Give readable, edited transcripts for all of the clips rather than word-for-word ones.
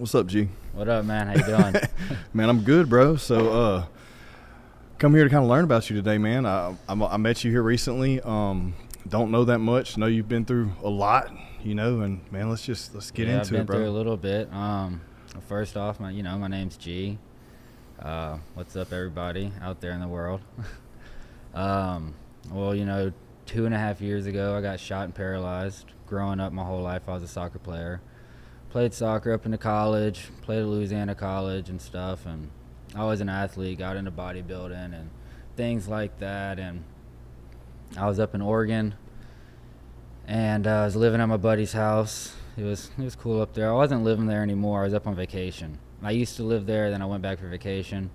What's up, G? What up, man? How you doing? Man, I'm good, bro. So, come here to kind of learn about you today, man. I met you here recently. Don't know that much. Know you've been through a lot, you know. And man, let's get into it, bro. I've been through a little bit. First off, my name's G. What's up, everybody out there in the world? Well, 2.5 years ago, I got shot and paralyzed. Growing up my whole life, I was a soccer player. Played soccer up into college, played at Louisiana College and stuff, and I was an athlete, got into bodybuilding and things like that, and I was up in Oregon, and I was living at my buddy's house. It was cool up there. I wasn't living there anymore. I was up on vacation. I used to live there, then I went back for vacation,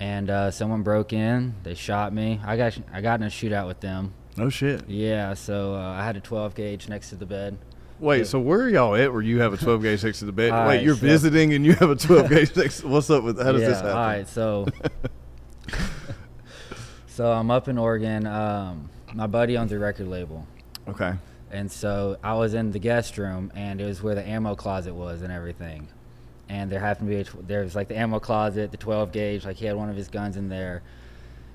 and someone broke in. They shot me. I got in a shootout with them. Oh shit. Yeah, so I had a 12 gauge next to the bed. Wait, so where are y'all at where you have a 12 gauge next to the bed? Wait, right, you're so visiting and you have a 12 gauge next. What's up with how does this happen? All right, so I'm up in Oregon. My buddy owns a record label. Okay. And so I was in the guest room, and it was where the ammo closet was and everything. And there happened to be there was like the ammo closet, the 12 gauge, like he had one of his guns in there.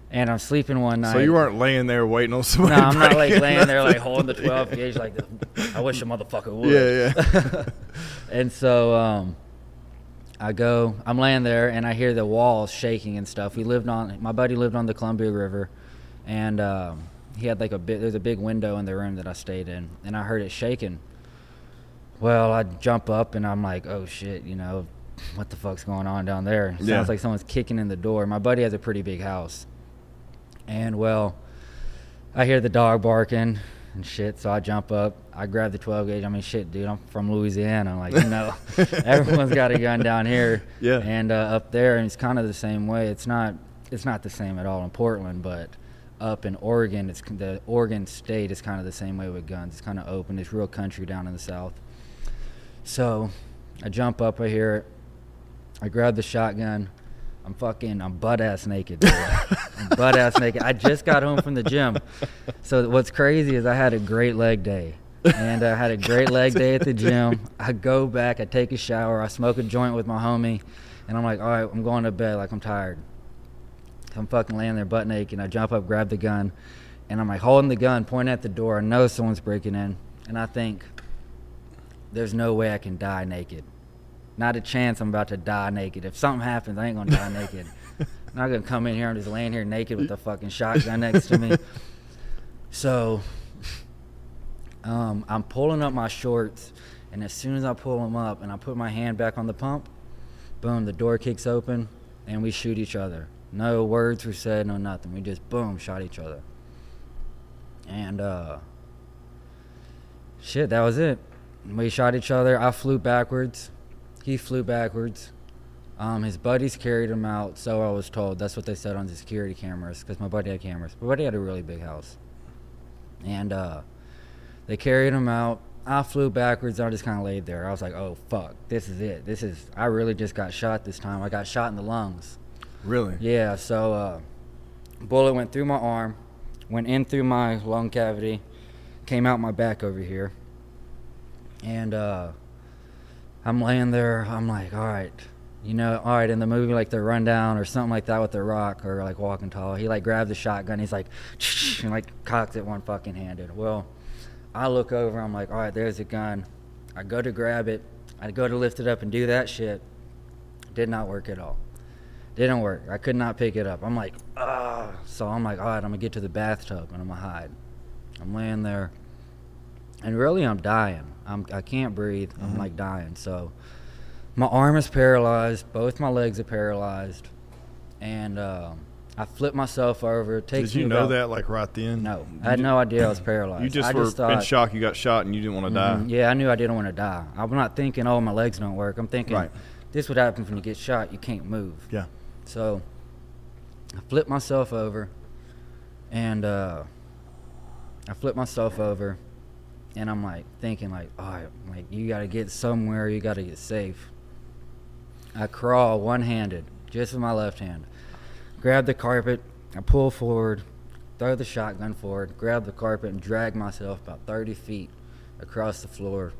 And I'm sleeping one night. So you weren't laying there waiting on somebody? No, I'm not like laying there like holding the 12 gauge like this. I wish a motherfucker would. Yeah, yeah. And so I'm laying there, and I hear the walls shaking and stuff. My buddy lived on the Columbia River, and he had like there's a big window in the room that I stayed in, and I heard it shaking. Well, I jump up, and I'm like, oh shit, what the fuck's going on down there? It sounds like someone's kicking in the door. My buddy has a pretty big house. And, well, I hear the dog barking and shit, so I jump up. I grab the 12-gauge. I mean, shit, dude, I'm from Louisiana. Like, everyone's got a gun down here and up there, and it's kind of the same way. It's not the same at all in Portland, but up in Oregon, the Oregon state is kind of the same way with guns. It's kind of open. It's real country down in the south. So I jump up. I hear it. I grab the shotgun. I'm butt-ass naked, dude. I'm butt-ass naked. I just got home from the gym. So what's crazy is I had a great leg day. And I had a great leg day at the gym. I go back. I take a shower. I smoke a joint with my homie. And I'm like, all right, I'm going to bed. Like, I'm tired. So I'm fucking laying there butt naked. And I jump up, grab the gun. And I'm like holding the gun, pointing at the door. I know someone's breaking in. And I think, there's no way I can die naked. Not a chance I'm about to die naked. If something happens, I ain't gonna die naked. I'm not gonna come in here, I'm just laying here naked with a fucking shotgun next to me. So, I'm pulling up my shorts, and as soon as I pull them up and I put my hand back on the pump, boom, the door kicks open and we shoot each other. No words were said, no nothing. We just, boom, shot each other. And, shit, that was it. We shot each other, I flew backwards. He flew backwards. His buddies carried him out, so I was told. That's what they said on the security cameras, because my buddy had cameras. My buddy had a really big house. And they carried him out. I flew backwards. I just kind of laid there. I was like, oh, fuck. This is it. I really just got shot this time. I got shot in the lungs. Really? Yeah, so bullet went through my arm, went in through my lung cavity, came out my back over here. And I'm laying there, I'm like, all right, all right, in the movie, like The Rundown or something like that with The Rock or like Walking Tall, he like grabbed the shotgun, he's like, and like cocks it one fucking handed. Well, I look over, I'm like, all right, there's a gun. I go to grab it, I go to lift it up and do that shit. Did not work at all. Didn't work, I could not pick it up. I'm like, ah. So I'm like, all right, I'm gonna get to the bathtub and I'm gonna hide. I'm laying there. And really, I'm dying. I can't breathe. I'm like dying. So my arm is paralyzed. Both my legs are paralyzed. And I flip myself over. Did you know that like right then? No. I had no idea I was paralyzed. You just were in shock. You got shot and you didn't want to die. Yeah, I knew I didn't want to die. I'm not thinking, oh, my legs don't work. I'm thinking this would happen when you get shot. You can't move. Yeah. So I flip myself over. And And I'm like thinking like, all right, like you gotta get somewhere, you gotta get safe. I crawl one-handed, just with my left hand. Grab the carpet, I pull forward, throw the shotgun forward, grab the carpet and drag myself about 30 feet across the floor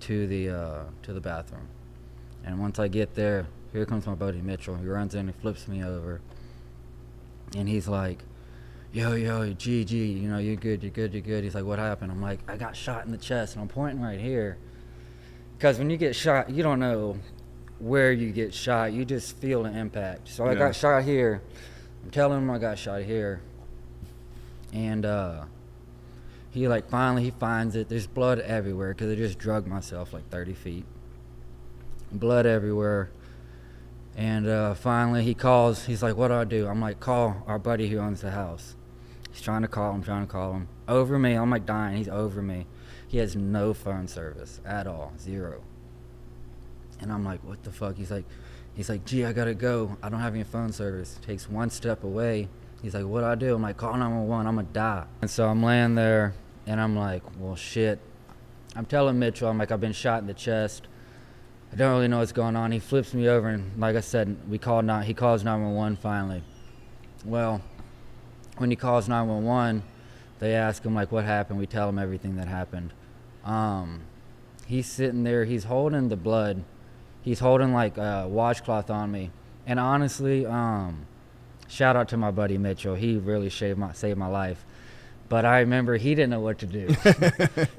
to the bathroom. And once I get there, here comes my buddy Mitchell. He runs in and flips me over. And he's like, yo, yo, GG, you know, you're good, you're good, you're good. He's like, what happened? I'm like, I got shot in the chest, and I'm pointing right here. Because when you get shot, you don't know where you get shot. You just feel the impact. So I got shot here. I'm telling him I got shot here. And he, like, finally he finds it. There's blood everywhere because I just drugged myself like 30 feet. Blood everywhere. And finally he calls. He's like, what do I do? I'm like, call our buddy who owns the house. He's trying to call him, Over me, I'm like dying. He's over me. He has no phone service at all, zero. And I'm like, what the fuck? He's like, gee, I gotta go. I don't have any phone service. Takes one step away. He's like, what do I do? I'm like, call 911, I'm gonna die. And so I'm laying there and I'm like, well, shit. I'm telling Mitchell, I'm like, I've been shot in the chest. I don't really know what's going on. He flips me over and, like I said, he calls 911 finally. Well, when he calls 911, they ask him like what happened. We tell him everything that happened. He's sitting there, he's holding the blood. He's holding like a washcloth on me. And honestly, shout out to my buddy Mitchell. He really saved my life. But I remember he didn't know what to do.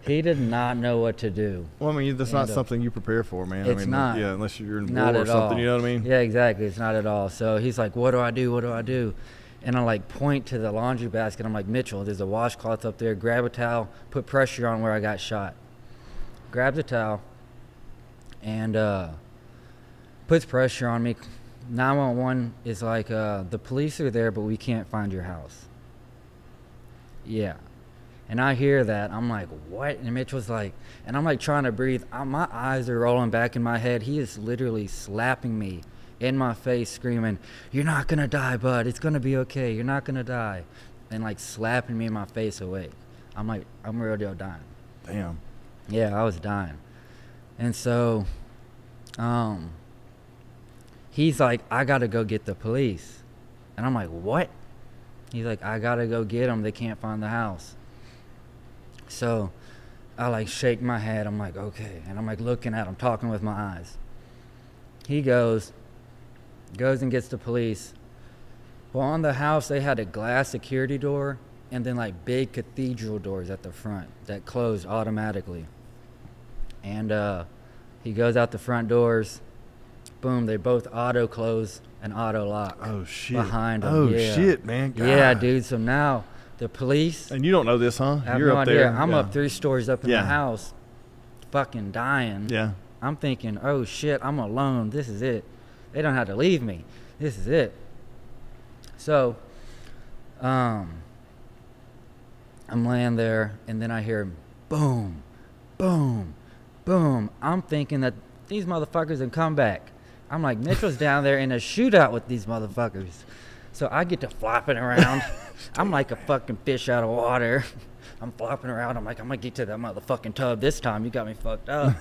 He did not know what to do. Well, I mean, that's not something you prepare for, man. It's not. Yeah, unless you're in war or something, you know what I mean? Yeah, exactly. It's not at all. So he's like, what do I do? What do I do? And I like point to the laundry basket. I'm like, Mitchell, there's a washcloth up there. Grab a towel, put pressure on where I got shot. Grabs a towel and puts pressure on me. 911 is like, the police are there, but we can't find your house. Yeah. And I hear that. I'm like, what? And Mitchell's like, and I'm like trying to breathe. My eyes are rolling back in my head. He is literally slapping me in my face, screaming, you're not going to die, bud. It's going to be okay. You're not going to die. And like slapping me in my face awake. I'm like, I'm real deal dying. Damn. Yeah, I was dying. And so he's like, I got to go get the police. And I'm like, what? He's like, I gotta go get them. They can't find the house. So I like shake my head. I'm like, okay. And I'm like looking at him, talking with my eyes. He goes and gets the police. Well, on the house, they had a glass security door and then like big cathedral doors at the front that closed automatically. And he goes out the front doors. Boom, they both auto close and auto lock. Oh, shit. Behind them. Oh, yeah. Shit, man. God. Yeah, dude. So now the police. And you don't know this, huh? You're up there. I'm up 3 stories up in the house, fucking dying. Yeah. I'm thinking, oh, shit, I'm alone. This is it. They don't have to leave me. This is it. So I'm laying there, and then I hear boom, boom, boom. I'm thinking that these motherfuckers have come back. I'm like, Mitchell's down there in a shootout with these motherfuckers. So I get to flopping around. I'm like a fucking fish out of water. I'm flopping around. I'm like, I'm going to get to that motherfucking tub this time. You got me fucked up.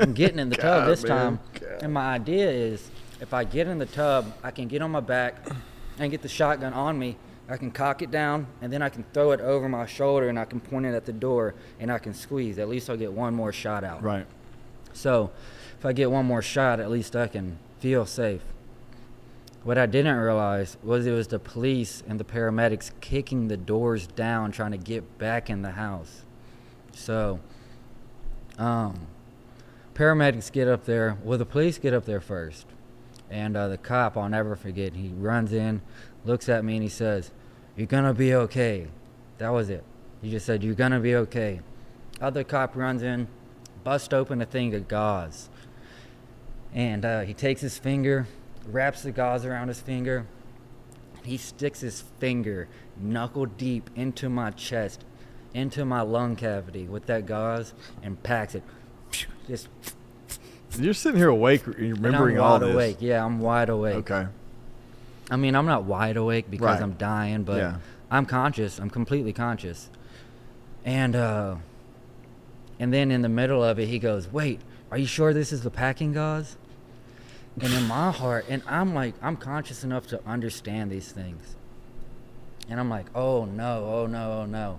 I'm getting in the tub this time. God. And my idea is if I get in the tub, I can get on my back and get the shotgun on me. I can cock it down, and then I can throw it over my shoulder, and I can point it at the door, and I can squeeze. At least I'll get one more shot out. Right. So if I get one more shot, at least I can feel safe. What I didn't realize was it was the police and the paramedics kicking the doors down, trying to get back in the house. So paramedics get up there. Well, the police get up there first. And the cop, I'll never forget, he runs in, looks at me, and he says, you're going to be okay. That was it. He just said, you're going to be okay. Other cop runs in, busts open a thing of gauze. And he takes his finger, wraps the gauze around his finger, and he sticks his finger knuckle deep into my chest, into my lung cavity with that gauze, and packs it. Just. You're sitting here awake, remembering all this. I'm wide awake. Yeah, I'm wide awake. Okay. I mean, I'm not wide awake because I'm dying, but I'm conscious. I'm completely conscious. And then in the middle of it, he goes, wait, are you sure this is the packing gauze? And in my heart, and I'm like, I'm conscious enough to understand these things. And I'm like, oh no, oh no, oh no.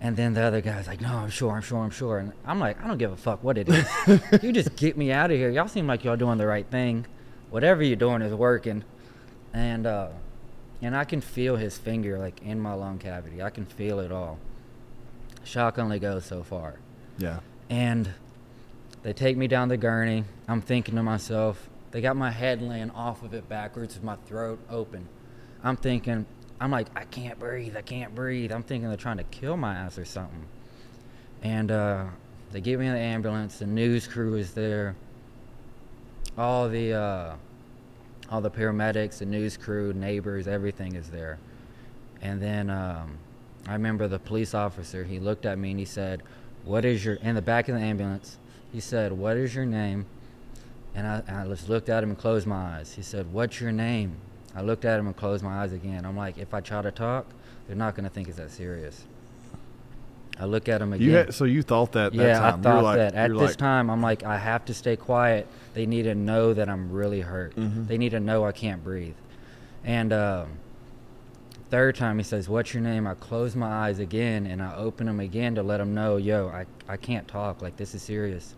And then the other guy's like, no, I'm sure. And I'm like, I don't give a fuck what it is. You just get me out of here. Y'all seem like y'all doing the right thing. Whatever you're doing is working. And I can feel his finger, like, in my lung cavity. I can feel it all. Shock only goes so far. Yeah. And they take me down the gurney. I'm thinking to myself, they got my head laying off of it backwards with my throat open. I'm thinking, I'm like, I can't breathe. I can't breathe. I'm thinking they're trying to kill my ass or something. And they get me in the ambulance. The news crew is there. All the paramedics, the news crew, neighbors, everything is there. And then I remember the police officer, he looked at me and he said, what is your, in the back of the ambulance, he said, what is your name? And I just looked at him and closed my eyes. He said, what's your name? I looked at him and closed my eyes again. I'm like, if I try to talk, they're not going to think it's that serious. I look at him again. So you thought that time? Yeah, I thought that. At this time, I'm like, I have to stay quiet. They need to know that I'm really hurt. Mm-hmm. They need to know I can't breathe. And third time, he says, what's your name? I close my eyes again, and I open them again to let them know, yo, I can't talk. Like, this is serious.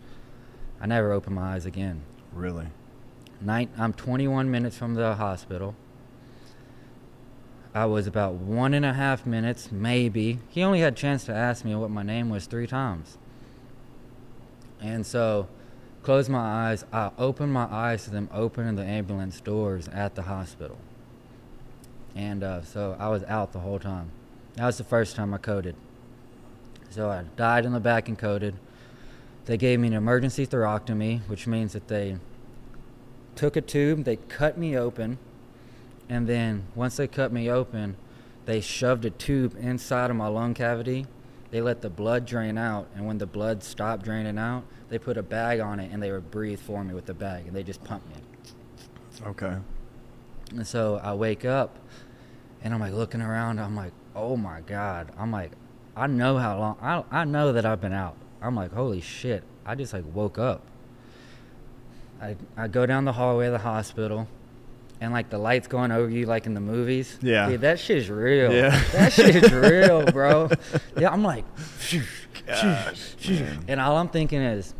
I never open my eyes again. Really? I'm 21 minutes from the hospital. I was about 1.5 minutes, maybe. He only had a chance to ask me what my name was 3 times. And so, closed my eyes. I opened my eyes to them opening the ambulance doors at the hospital. And so, I was out the whole time. That was the first time I coded. So, I died in the back and coded. They gave me an emergency thoracotomy, which means that they took a tube, they cut me open. And then once they cut me open, they shoved a tube inside of my lung cavity. They let the blood drain out, and when the blood stopped draining out, they put a bag on it and they would breathe for me with the bag, and they just pumped me. Okay. And so I wake up and I'm like looking around, I'm like, oh my God. I'm like, I know how long, I know that I've been out. I'm like, holy shit. I just like woke up. I go down the hallway of the hospital. And, like, the lights going over you, like in the movies. Yeah. Dude, that shit is real. Yeah. That shit is real, bro. Yeah, I'm like, gosh, and all I'm thinking is,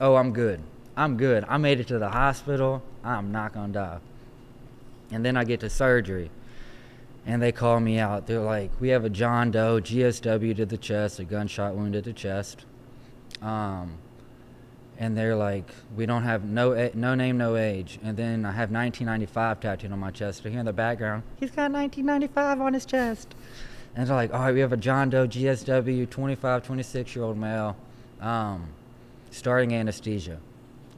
oh, I'm good. I'm good. I made it to the hospital. I'm not going to die. And then I get to surgery, and they call me out. They're like, we have a John Doe, GSW to the chest, a gunshot wound to the chest. And they're like, we don't have no name, no age. And then I have 1995 tattooed on my chest. So here in the background, he's got 1995 on his chest. And they're like, all right, we have a John Doe, GSW, 25, 26-year-old male, starting anesthesia.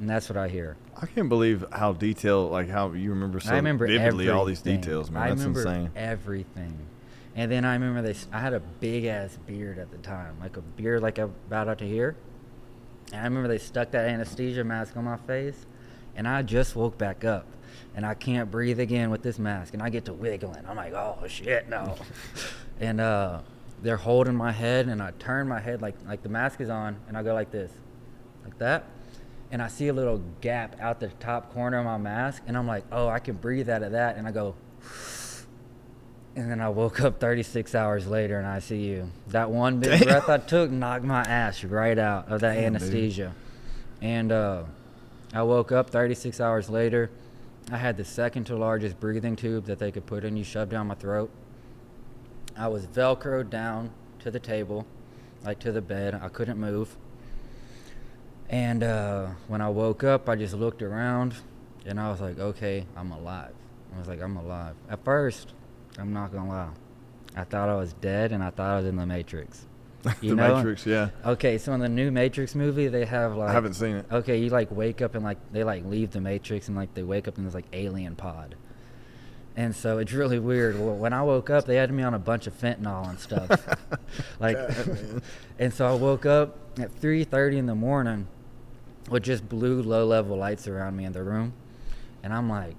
And that's what I hear. I can't believe how detailed, like how you remember so vividly everything. All these details, man. That's insane. I remember everything. And then I remember I had a big-ass beard at the time, like a beard like about out to here. And I remember they stuck that anesthesia mask on my face, and I just woke back up, and I can't breathe again with this mask, and I get to wiggling. I'm like, oh, shit, no. And they're holding my head, and I turn my head like the mask is on, and I go like this, like that. And I see a little gap out the top corner of my mask, and I'm like, oh, I can breathe out of that. And I go, and then I woke up 36 hours later in ICU. That one big breath I took knocked my ass right out of that anesthesia. Dude. And I woke up 36 hours later. I had the second to largest breathing tube that they could put in. You shoved down my throat. I was Velcroed down to the table, like to the bed. I couldn't move. And when I woke up, I just looked around, and I was like, okay, I'm alive. I was like, I'm alive. At first, I'm not going to lie, I thought I was dead, and I thought I was in The Matrix. You know? Matrix, yeah. Okay, so in the new Matrix movie, they have like... I haven't seen it. Okay, you like wake up and like they like leave The Matrix and like they wake up in this like alien pod. And so it's really weird. When I woke up, they had me on a bunch of fentanyl and stuff. Like, God, and so I woke up at 3:30 in the morning with just blue low-level lights around me in the room. And I'm like...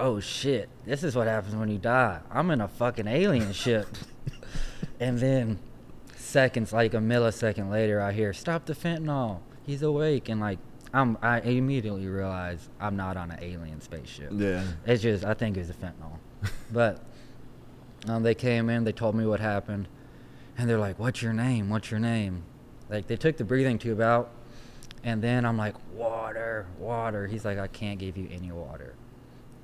oh shit, this is what happens when you die. I'm in a fucking alien ship. And then seconds, like a millisecond later, I hear, stop the fentanyl, he's awake. And like, I immediately realize I'm not on an alien spaceship. Yeah. It's just, I think it's the fentanyl. But they came in, they told me what happened. and they're like, what's your name? What's your name? Like, they took the breathing tube out, and then I'm like, water, water. He's like, I can't give you any water.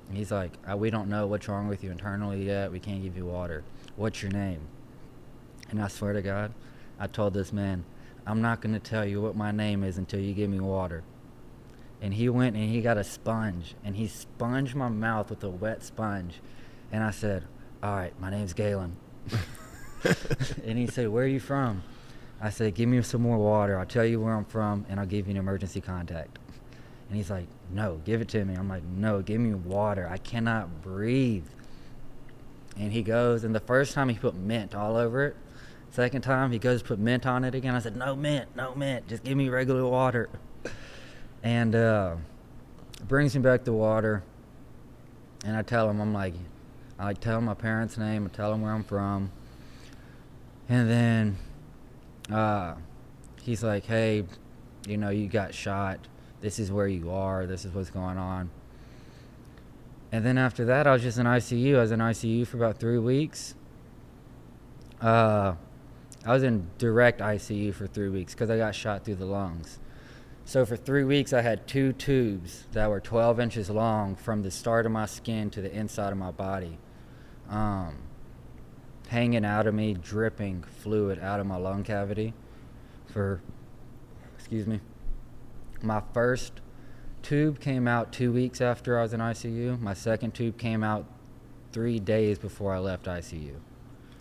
And he's like, we don't know what's wrong with you internally yet. We can't give you water. What's your name? And I swear to God, I told this man, I'm not going to tell you what my name is until you give me water. And he went and he got a sponge, and he sponged my mouth with a wet sponge. And I said, all right, my name's Galen. And he said, where are you from? I said, give me some more water. I'll tell you where I'm from, and I'll give you an emergency contact. And he's like, no, give it to me. I'm like, no, give me water. I cannot breathe. And he goes, and the first time he put mint all over it. Second time, he goes put mint on it again. I said, no mint, no mint. Just give me regular water. And brings me back the water. And I tell him, I'm like, I tell him my parents' name. I tell him where I'm from. And then he's like, hey, you know, you got shot. This is where you are. This is what's going on. And then after that, I was just in ICU. I was in ICU for about 3 weeks. I was in direct ICU for 3 weeks because I got shot through the lungs. So for 3 weeks, I had two tubes that were 12 inches long from the start of my skin to the inside of my body, hanging out of me, dripping fluid out of my lung cavity for, excuse me. My first tube came out 2 weeks after I was in ICU. My second tube came out 3 days before I left ICU.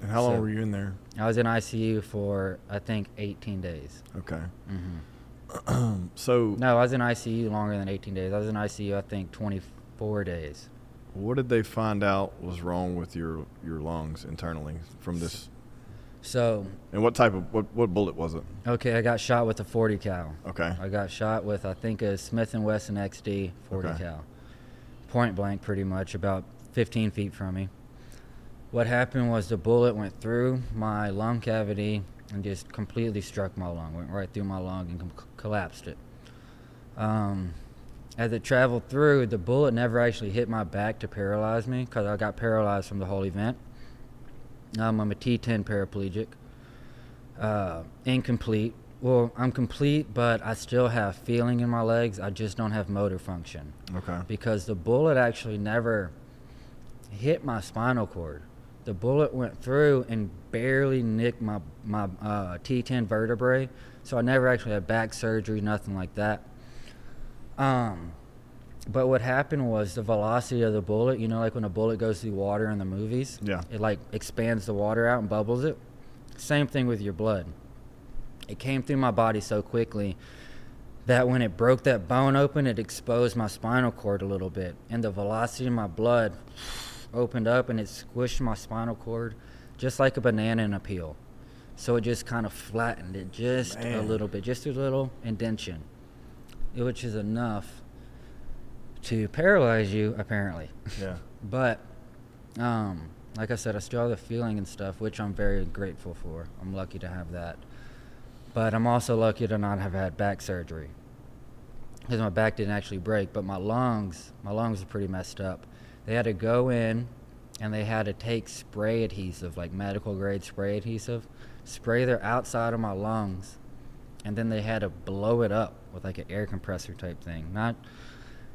And how long were you in there? I was in ICU for, I think, 18 days. Okay. Mm-hmm. So no, I was in ICU longer than 18 days. I was in ICU, I think, 24 days. What did they find out was wrong with your lungs internally from this? So. And what type of what bullet was it? Okay, I got shot with a 40 cal. Okay. I got shot with, I think, a Smith & Wesson XD 40 cal, point blank, pretty much, about 15 feet from me. What happened was the bullet went through my lung cavity and just completely struck my lung, went right through my lung and collapsed it. As it traveled through, the bullet never actually hit my back to paralyze me because I got paralyzed from the whole event. I'm a T10 paraplegic, incomplete. Well, I'm complete, but I still have feeling in my legs. I just don't have motor function. Okay. Because the bullet actually never hit my spinal cord. The bullet went through and barely nicked my T10 vertebrae, so I never actually had back surgery, nothing like that. But what happened was the velocity of the bullet, you know, like when a bullet goes through water in the movies, yeah, it like expands the water out and bubbles it. Same thing with your blood. It came through my body so quickly that when it broke that bone open, it exposed my spinal cord a little bit, and the velocity of my blood opened up and it squished my spinal cord just like a banana in a peel. So it just kind of flattened it just a little bit, just a little indentation, which is enough to paralyze you apparently. Yeah. But like I said, I still have the feeling and stuff, which I'm very grateful for. I'm lucky to have that. But I'm also lucky to not have had back surgery because my back didn't actually break, but my lungs are pretty messed up. They had to go in and they had to take spray adhesive, like medical grade spray adhesive, spray the outside of my lungs, and then they had to blow it up with like an air compressor type thing.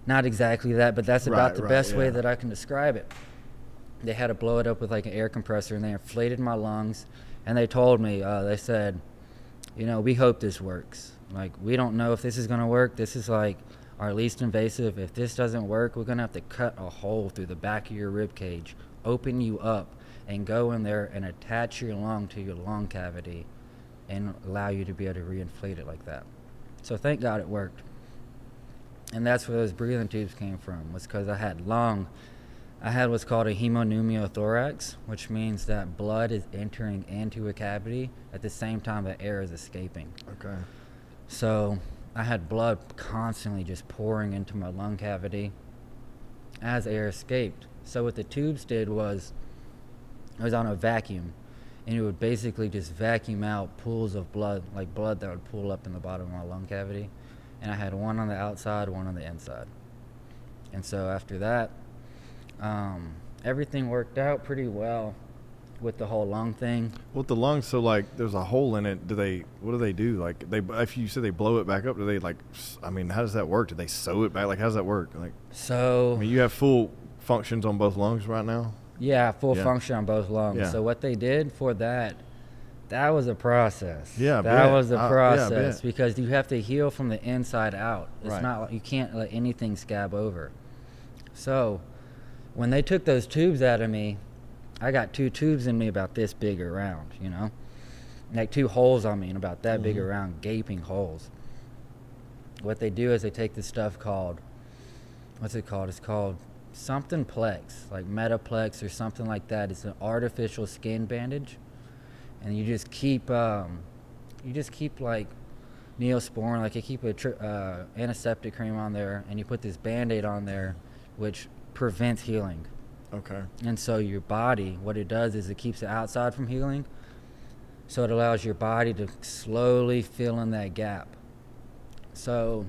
Not exactly that, but that's about the best way that I can describe it. They had to blow it up with like an air compressor and they inflated my lungs, and they told me, they said, you know, we hope this works. Like, we don't know if this is gonna work. This is like our least invasive. If this doesn't work, we're gonna have to cut a hole through the back of your rib cage, open you up, and go in there and attach your lung to your lung cavity and allow you to be able to reinflate it like that. So thank God it worked. And that's where those breathing tubes came from, was because I had what's called a hemoneumothorax, which means that blood is entering into a cavity at the same time that air is escaping. Okay. So I had blood constantly just pouring into my lung cavity as air escaped. So what the tubes did was, it was on a vacuum, and it would basically just vacuum out pools of blood, like blood that would pool up in the bottom of my lung cavity. And I had one on the outside, one on the inside. And so after that, everything worked out pretty well. with the whole lung thing? With the lungs, so like there's a hole in it. Do they? What do they do? Like they, if you said they blow it back up, do they like? I mean, how does that work? Do they sew it back? Like how does that work? Like so. I mean, you have full functions on both lungs right now. Yeah, full function on both lungs. Yeah. So what they did for that, that was a process. Yeah, that was a process because you have to heal from the inside out. It's not like you can't let anything scab over. So when they took those tubes out of me, I got two tubes in me about this big around, you know, like two holes on me and about that big around, gaping holes. What they do is they take this stuff called, what's it called? It's called something plex, like metaplex or something like that. It's an artificial skin bandage, and you just keep like Neosporin, like you keep a antiseptic cream on there, and you put this Band-Aid on there, which prevents healing. Okay. And so your body, what it does is it keeps the outside from healing, so it allows your body to slowly fill in that gap. So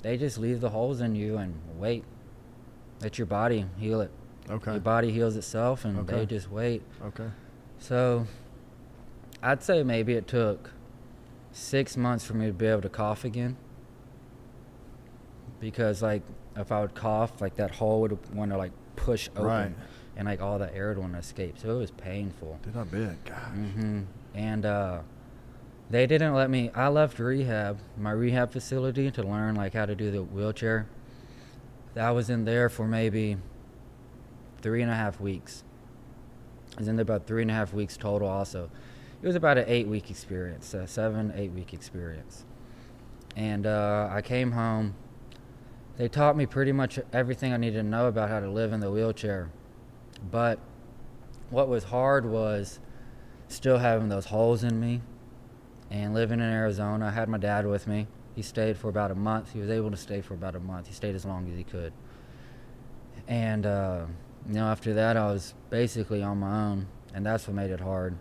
they just leave the holes in you and wait. Let your body heal it. Okay. Your body heals itself, and they just wait. Okay. So I'd say maybe it took 6 months for me to be able to cough again, because like if I would cough, like that hole would want to like push open, and like all the air would want to escape. So it was painful. Did I bet? Gosh. Mm-hmm. And they didn't let me. I left rehab, my rehab facility, to learn like how to do the wheelchair. I was in there for maybe 3.5 weeks. I was in there about 3.5 weeks total also. It was about an 8-week experience, a 7-8 week experience. And I came home. They taught me pretty much everything I needed to know about how to live in the wheelchair. But what was hard was still having those holes in me and living in Arizona. I had my dad with me. He stayed for about a month. He was able to stay for about a month. He stayed as long as he could. And, you know, after that, I was basically on my own, and that's what made it hard.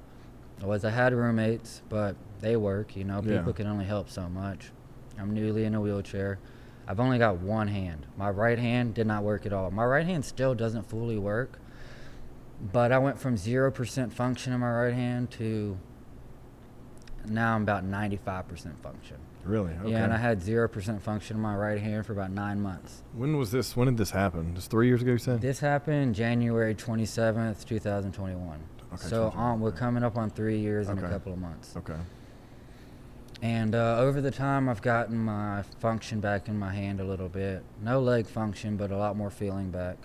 I had roommates, but they work, you know. People can only help so much. I'm newly in a wheelchair. I've only got one hand. My right hand did not work at all. My right hand still doesn't fully work, but I went from 0% function in my right hand to now I'm about 95% function. Really? Okay. Yeah, and I had 0% function in my right hand for about 9 months. When was this? When did this happen? Just 3 years ago, you said? This happened January 27th, 2021. Okay, so we're coming up on 3 years in a couple of months. Okay. And over the time, I've gotten my function back in my hand a little bit. No leg function, but a lot more feeling back.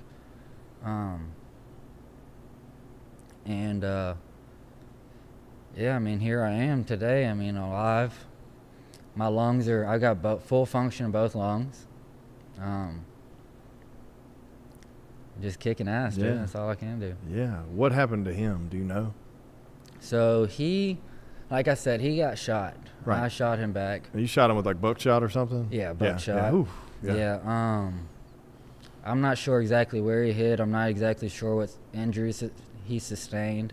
Yeah, I mean, here I am today. I mean, alive. My lungs are, I got full function in both lungs. Just kicking ass, dude. That's all I can do. Yeah. What happened to him? Do you know? So he, like I said, he got shot. Right. I shot him back. You shot him with like buckshot or something? Yeah, buckshot. Yeah. Yeah. I'm not sure exactly where he hit. I'm not exactly sure what injuries he sustained.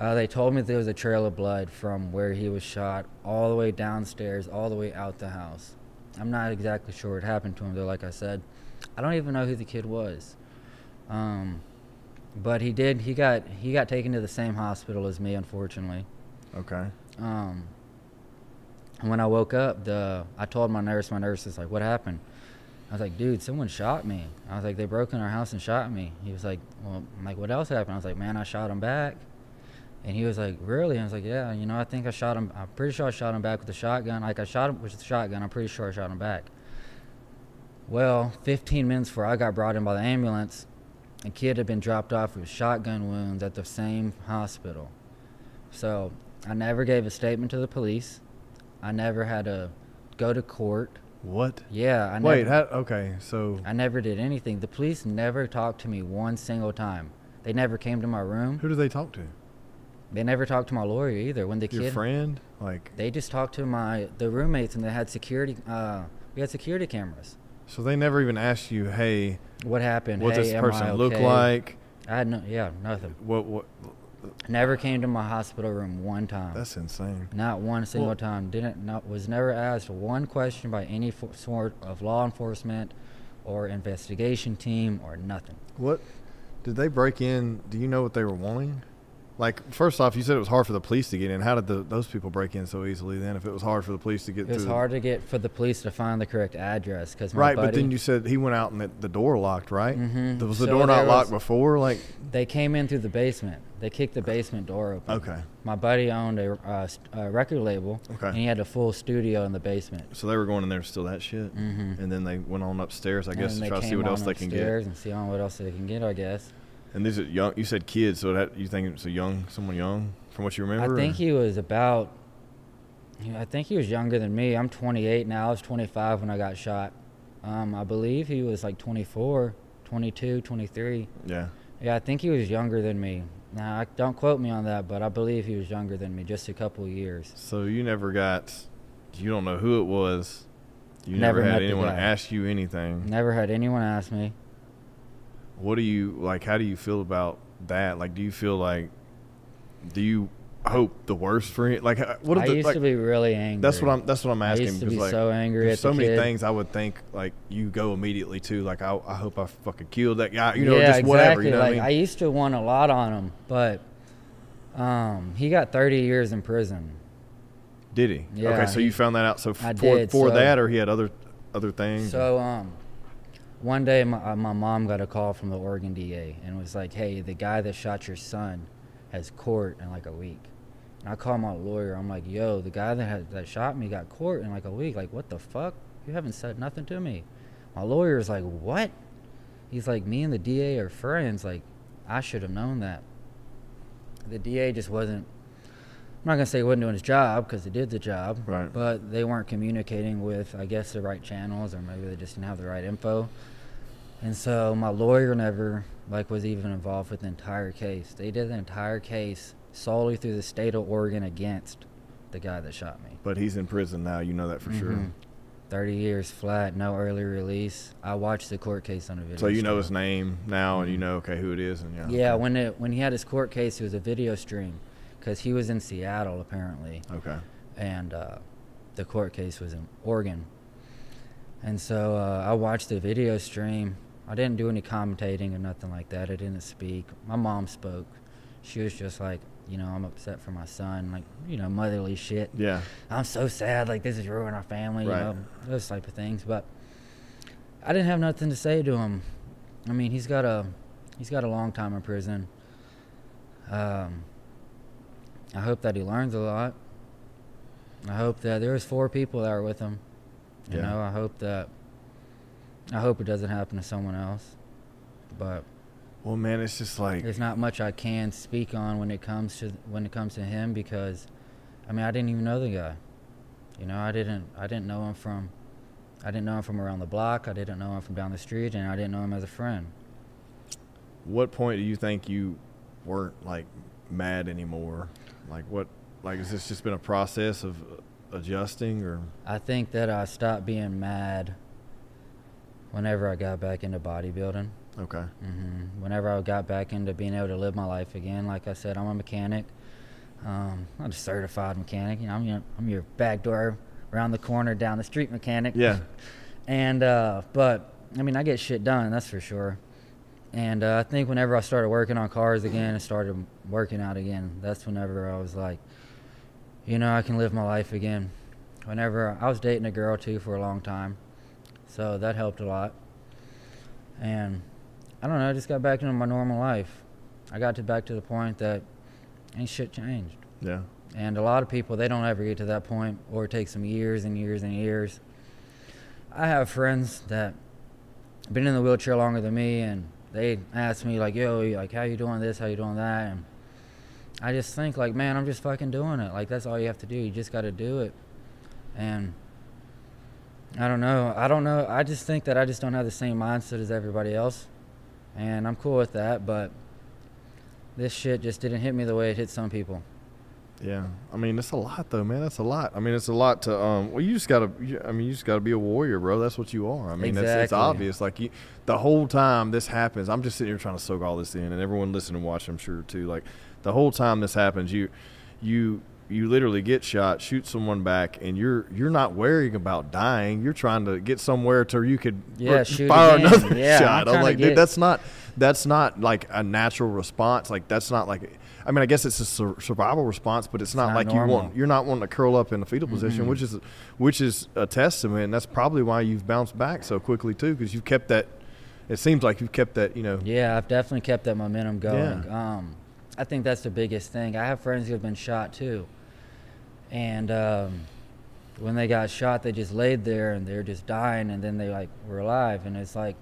They told me there was a trail of blood from where he was shot all the way downstairs, all the way out the house. I'm not exactly sure what happened to him, though, like I said. I don't even know who the kid was. But he did. He got taken to the same hospital as me, unfortunately. Okay. And when I woke up, I told my nurse is like, what happened? I was like, dude, someone shot me. I was like, they broke in our house and shot me. He was like, well, I'm like, what else happened? I was like, man, I shot him back. And he was like, really? I was like, yeah, you know, I think I shot him. I'm pretty sure I shot him back with the shotgun. Like, I shot him with the shotgun. I'm pretty sure I shot him back. Well, 15 minutes before I got brought in by the ambulance, a kid had been dropped off with shotgun wounds at the same hospital. So I never gave a statement to the police. I never had to go to court. What? Yeah. Okay, so. I never did anything. The police never talked to me one single time. They never came to my room. Who do they talk to? They never talked to my lawyer either. When the kid, your friend, like they just talked to the roommates, and they had security. We had security cameras. So they never even asked you, hey, what happened? What does this person look like? I had nothing. What? Never came to my hospital room one time. That's insane. Not one single time. Was never asked one question by any sort of law enforcement or investigation team or nothing. What? Did they break in? Do you know what they were wanting? Like, first off, you said it was hard for the police to get in. How did those people break in so easily then if it was hard for the police to get through? It was hard to get for the police to find the correct address. Cause right, buddy, but then you said he went out and the door locked, right? Mm-hmm. Was the door not locked before? Like, they came in through the basement. They kicked the basement door open. Okay. My buddy owned a record label, okay, and he had a full studio in the basement. So they were going in there to steal that shit, mm-hmm, and then they went on upstairs, I guess, to try to see what else they can get. And see on what else they can get, I guess. And these are young, you said kids, so that you think it's a young, someone young from what you remember? I think he was about, I think he was younger than me. I'm 28 now. I was 25 when I got shot. I believe he was like 24, 22, 23. Yeah. Yeah, I think he was younger than me. Now, don't quote me on that, but I believe he was younger than me, just a couple years. So you never got, you don't know who it was. You never had anyone ask you anything. Never had anyone ask me. What do you, like, how do you feel about that? Like, do you feel like, do you hope the worst for you? Like, what I used to be really angry. That's what I'm asking. I used to be so angry at the kid. There's so many things I would think, like, you go immediately to, like, I hope I fucking killed that guy, you know, just whatever, you know what I mean? I used to want a lot on him, but he got 30 years in prison. Did he? Yeah. Okay, so you found that out. So for that, or he had other things? So, one day, my mom got a call from the Oregon DA and was like, hey, the guy that shot your son has court in like a week. And I called my lawyer. I'm like, yo, the guy that shot me got court in like a week. Like, what the fuck? You haven't said nothing to me. My lawyer's like, what? He's like, me and the DA are friends. Like, I should have known that. The DA just wasn't, I'm not going to say he wasn't doing his job because he did the job, right, but they weren't communicating with, I guess, the right channels, or maybe they just didn't have the right info. And so my lawyer never, like, was even involved with the entire case. They did the entire case solely through the state of Oregon against the guy that shot me. But he's in prison now. You know that for sure. 30 years flat, no early release. I watched the court case on a video. So you know his name now, and you know, okay, who it is. And yeah. Yeah, when he had his court case, it was a video stream because he was in Seattle apparently. Okay. And the court case was in Oregon. And so I watched the video stream. I didn't do any commentating or nothing like that. I didn't speak. My mom spoke. She was just like, you know, I'm upset for my son. Like, you know, motherly shit. Yeah. I'm so sad. Like, this is ruining our family. Right. You know, those type of things. But I didn't have nothing to say to him. I mean, he's got a long time in prison. I hope that he learns a lot. I hope that there was 4 people that were with him. You know, I hope it doesn't happen to someone else, but well, man, it's just like there's not much I can speak on when it comes to him because, I mean, I didn't even know the guy. You know, I didn't know him from around the block. I didn't know him from down the street, and I didn't know him as a friend. What point do you think you weren't like mad anymore? Like what? Like has this just been a process of adjusting, or? I think that I stopped being mad whenever I got back into bodybuilding. Okay. Whenever I got back into being able to live my life again. Like I said, I'm a mechanic. I'm a certified mechanic. You know, I'm your backdoor, around the corner, down the street mechanic. Yeah. And, but, I mean, I get shit done, that's for sure. And I think whenever I started working on cars again and started working out again, that's whenever I was like, you know, I can live my life again. Whenever I was dating a girl, too, for a long time. So that helped a lot. And I don't know, I just got back into my normal life. I got back to the point that ain't shit changed. Yeah. And a lot of people, they don't ever get to that point, or it takes them years and years and years. I have friends that have been in the wheelchair longer than me, and they ask me like, yo, like, how you doing this, how you doing that? And I just think like, man, I'm just fucking doing it. Like, that's all you have to do. You just got to do it. And I don't know. I don't know. I just think that I just don't have the same mindset as everybody else. And I'm cool with that, but this shit just didn't hit me the way it hit some people. Yeah. I mean, it's a lot though, man. That's a lot. I mean, it's a lot to, well, you just gotta be a warrior, bro. That's what you are. I mean, exactly. It's obvious. Like you, the whole time this happens, I'm just sitting here trying to soak all this in, and everyone listening and watching, I'm sure too. Like the whole time this happens, you you literally get shot, shoot someone back, and you're not worrying about dying. You're trying to get somewhere to where you could fire another shot. I'm like, dude, that's not like a natural response. Like that's not like, I mean, I guess it's a survival response, but it's not like normal. You're not wanting to curl up in a fetal position, which is a testament. And that's probably why you've bounced back so quickly too, because you've kept that. It seems like you've kept that, you know. Yeah, I've definitely kept that momentum going. Yeah. I think that's the biggest thing. I have friends who have been shot too. And when they got shot, they just laid there and they're just dying, and then they like were alive. And it's like,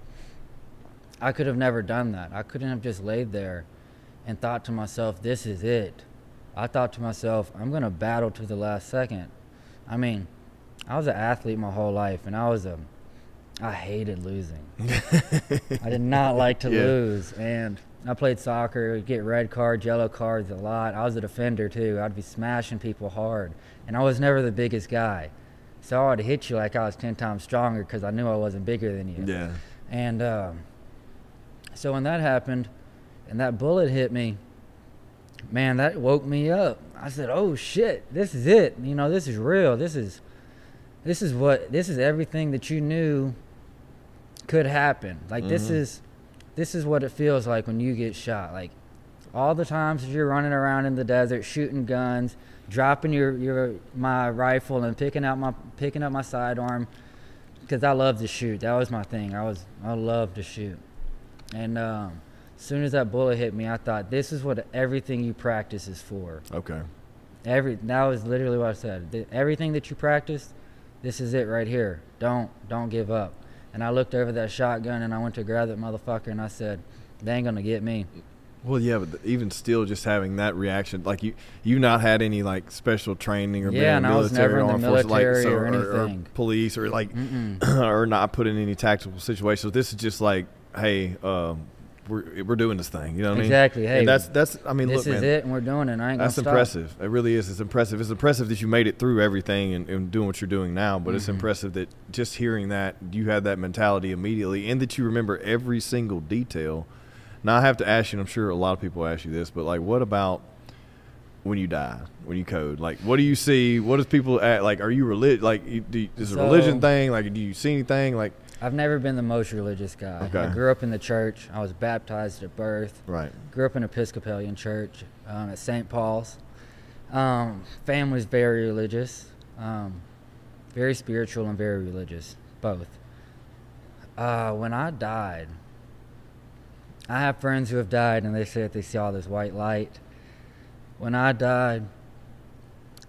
I could have never done that. I couldn't have just laid there and thought to myself, this is it. I thought to myself, I'm gonna battle to the last second. I mean, I was an athlete my whole life, and I hated losing. I did not like to lose. And I played soccer, get red cards, yellow cards a lot. I was a defender too. I'd be smashing people hard. And I was never the biggest guy. So I'd hit you like I was 10 times stronger because I knew I wasn't bigger than you. Yeah. And so when that happened and that bullet hit me, man, that woke me up. I said, oh shit, this is it. You know, this is real. This is everything that you knew could happen. Like this is what it feels like when you get shot. Like all the times that you're running around in the desert, shooting guns, dropping my rifle and picking up my sidearm, because I love to shoot. That was my thing. I loved to shoot. And as soon as that bullet hit me, I thought, this is what everything you practice is for. Okay. That was literally what I said. Everything that you practiced, this is it right here. Don't give up. And I looked over that shotgun and I went to grab that motherfucker and I said, they ain't gonna get me. Well, yeah, but even still, just having that reaction, like you not had any like special training or being military, I was never in the military or anything, or police or like or not put in any tactical situations. This is just like, hey, we're doing this thing, you know what I mean? Exactly. Hey, and that's I mean, this look, man, is it, and we're doing it. And I ain't gonna stop. That's impressive. It really is. It's impressive. It's impressive that you made it through everything and doing what you're doing now. But it's impressive that just hearing that you had that mentality immediately, and that you remember every single detail. Now I have to ask you, and I'm sure a lot of people ask you this, but like, what about when you die, when you code? Like, what do you see? What does people act like? Are you religious? Like, is it a religion thing? Like, do you see anything? Like, I've never been the most religious guy. Okay. I grew up in the church. I was baptized at birth. Right. Grew up in an Episcopalian church at St. Paul's. Family's very religious, very spiritual and very religious, both. When I died, I have friends who have died and they say that they see all this white light. When I died,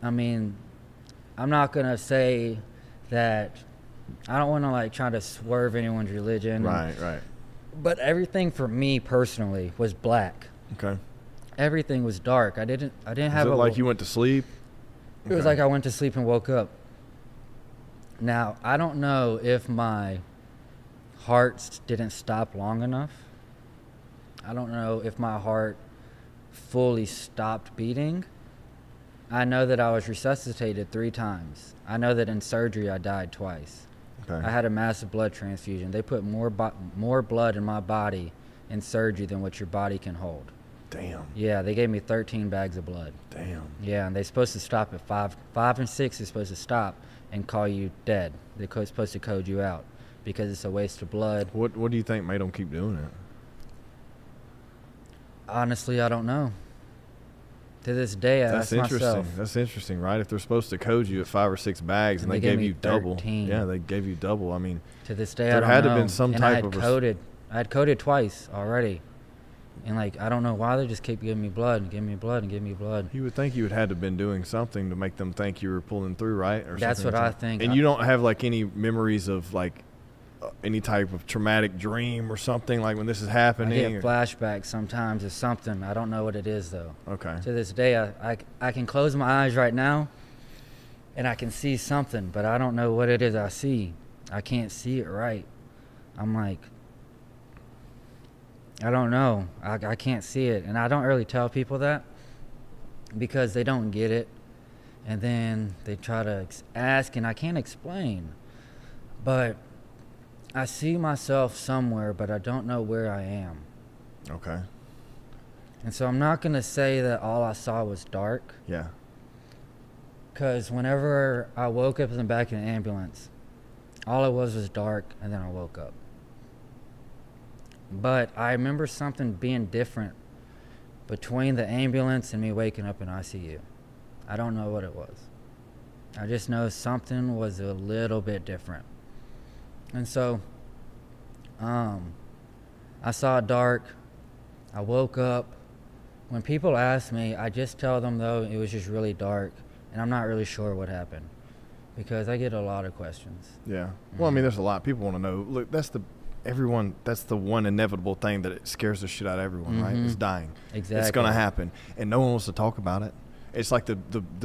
I mean, I'm not going to say that. I don't want to like try to swerve anyone's religion. Right. But everything for me personally was black. Okay. Everything was dark. I didn't have. Was it like you went to sleep? It was like I went to sleep and woke up. Now I don't know if my heart didn't stop long enough. I don't know if my heart fully stopped beating. I know that I was resuscitated 3 times. I know that in surgery I died twice. Okay. I had a massive blood transfusion. They put more blood in my body in surgery than what your body can hold. Damn. Yeah, they gave me 13 bags of blood. Damn. Yeah, and they're supposed to stop at 5. 5 and 6 is supposed to stop and call you dead. They're supposed to code you out because it's a waste of blood. What do you think made them keep doing it? Honestly, I don't know. To this day, I ask myself. That's interesting, right? If they're supposed to code you at 5 or 6 bags, and they gave you 13. Double. Yeah, they gave you double. I mean, to this day, I don't know. There had to have been some type of. I had coded twice already, and like I don't know why they just keep giving me blood and giving me blood and giving me blood. You would think you would had to have been doing something to make them think you were pulling through, right? Or that's what like that. I think. And you don't have like any memories of like any type of traumatic dream or something like when this is happening? I get flashbacks sometimes of something. I don't know what it is though. Okay. To this day, I can close my eyes right now and I can see something, but I don't know what it is I see. I can't see it right. I'm like, I don't know. I can't see it. And I don't really tell people that because they don't get it. And then they try to ask and I can't explain. But I see myself somewhere, but I don't know where I am. Okay. And so I'm not going to say that all I saw was dark. Yeah. Because whenever I woke up in the back of an ambulance, all it was dark, and then I woke up. But I remember something being different between the ambulance and me waking up in ICU. I don't know what it was. I just know something was a little bit different. And so I saw it dark. I woke up. When people ask me, I just tell them, though, it was just really dark, and I'm not really sure what happened, because I get a lot of questions. Yeah. Well, I mean, there's a lot. People want to know. Look, that's the one inevitable thing that it scares the shit out of everyone, right? It's dying. Exactly. It's going to happen, and no one wants to talk about it. It's like the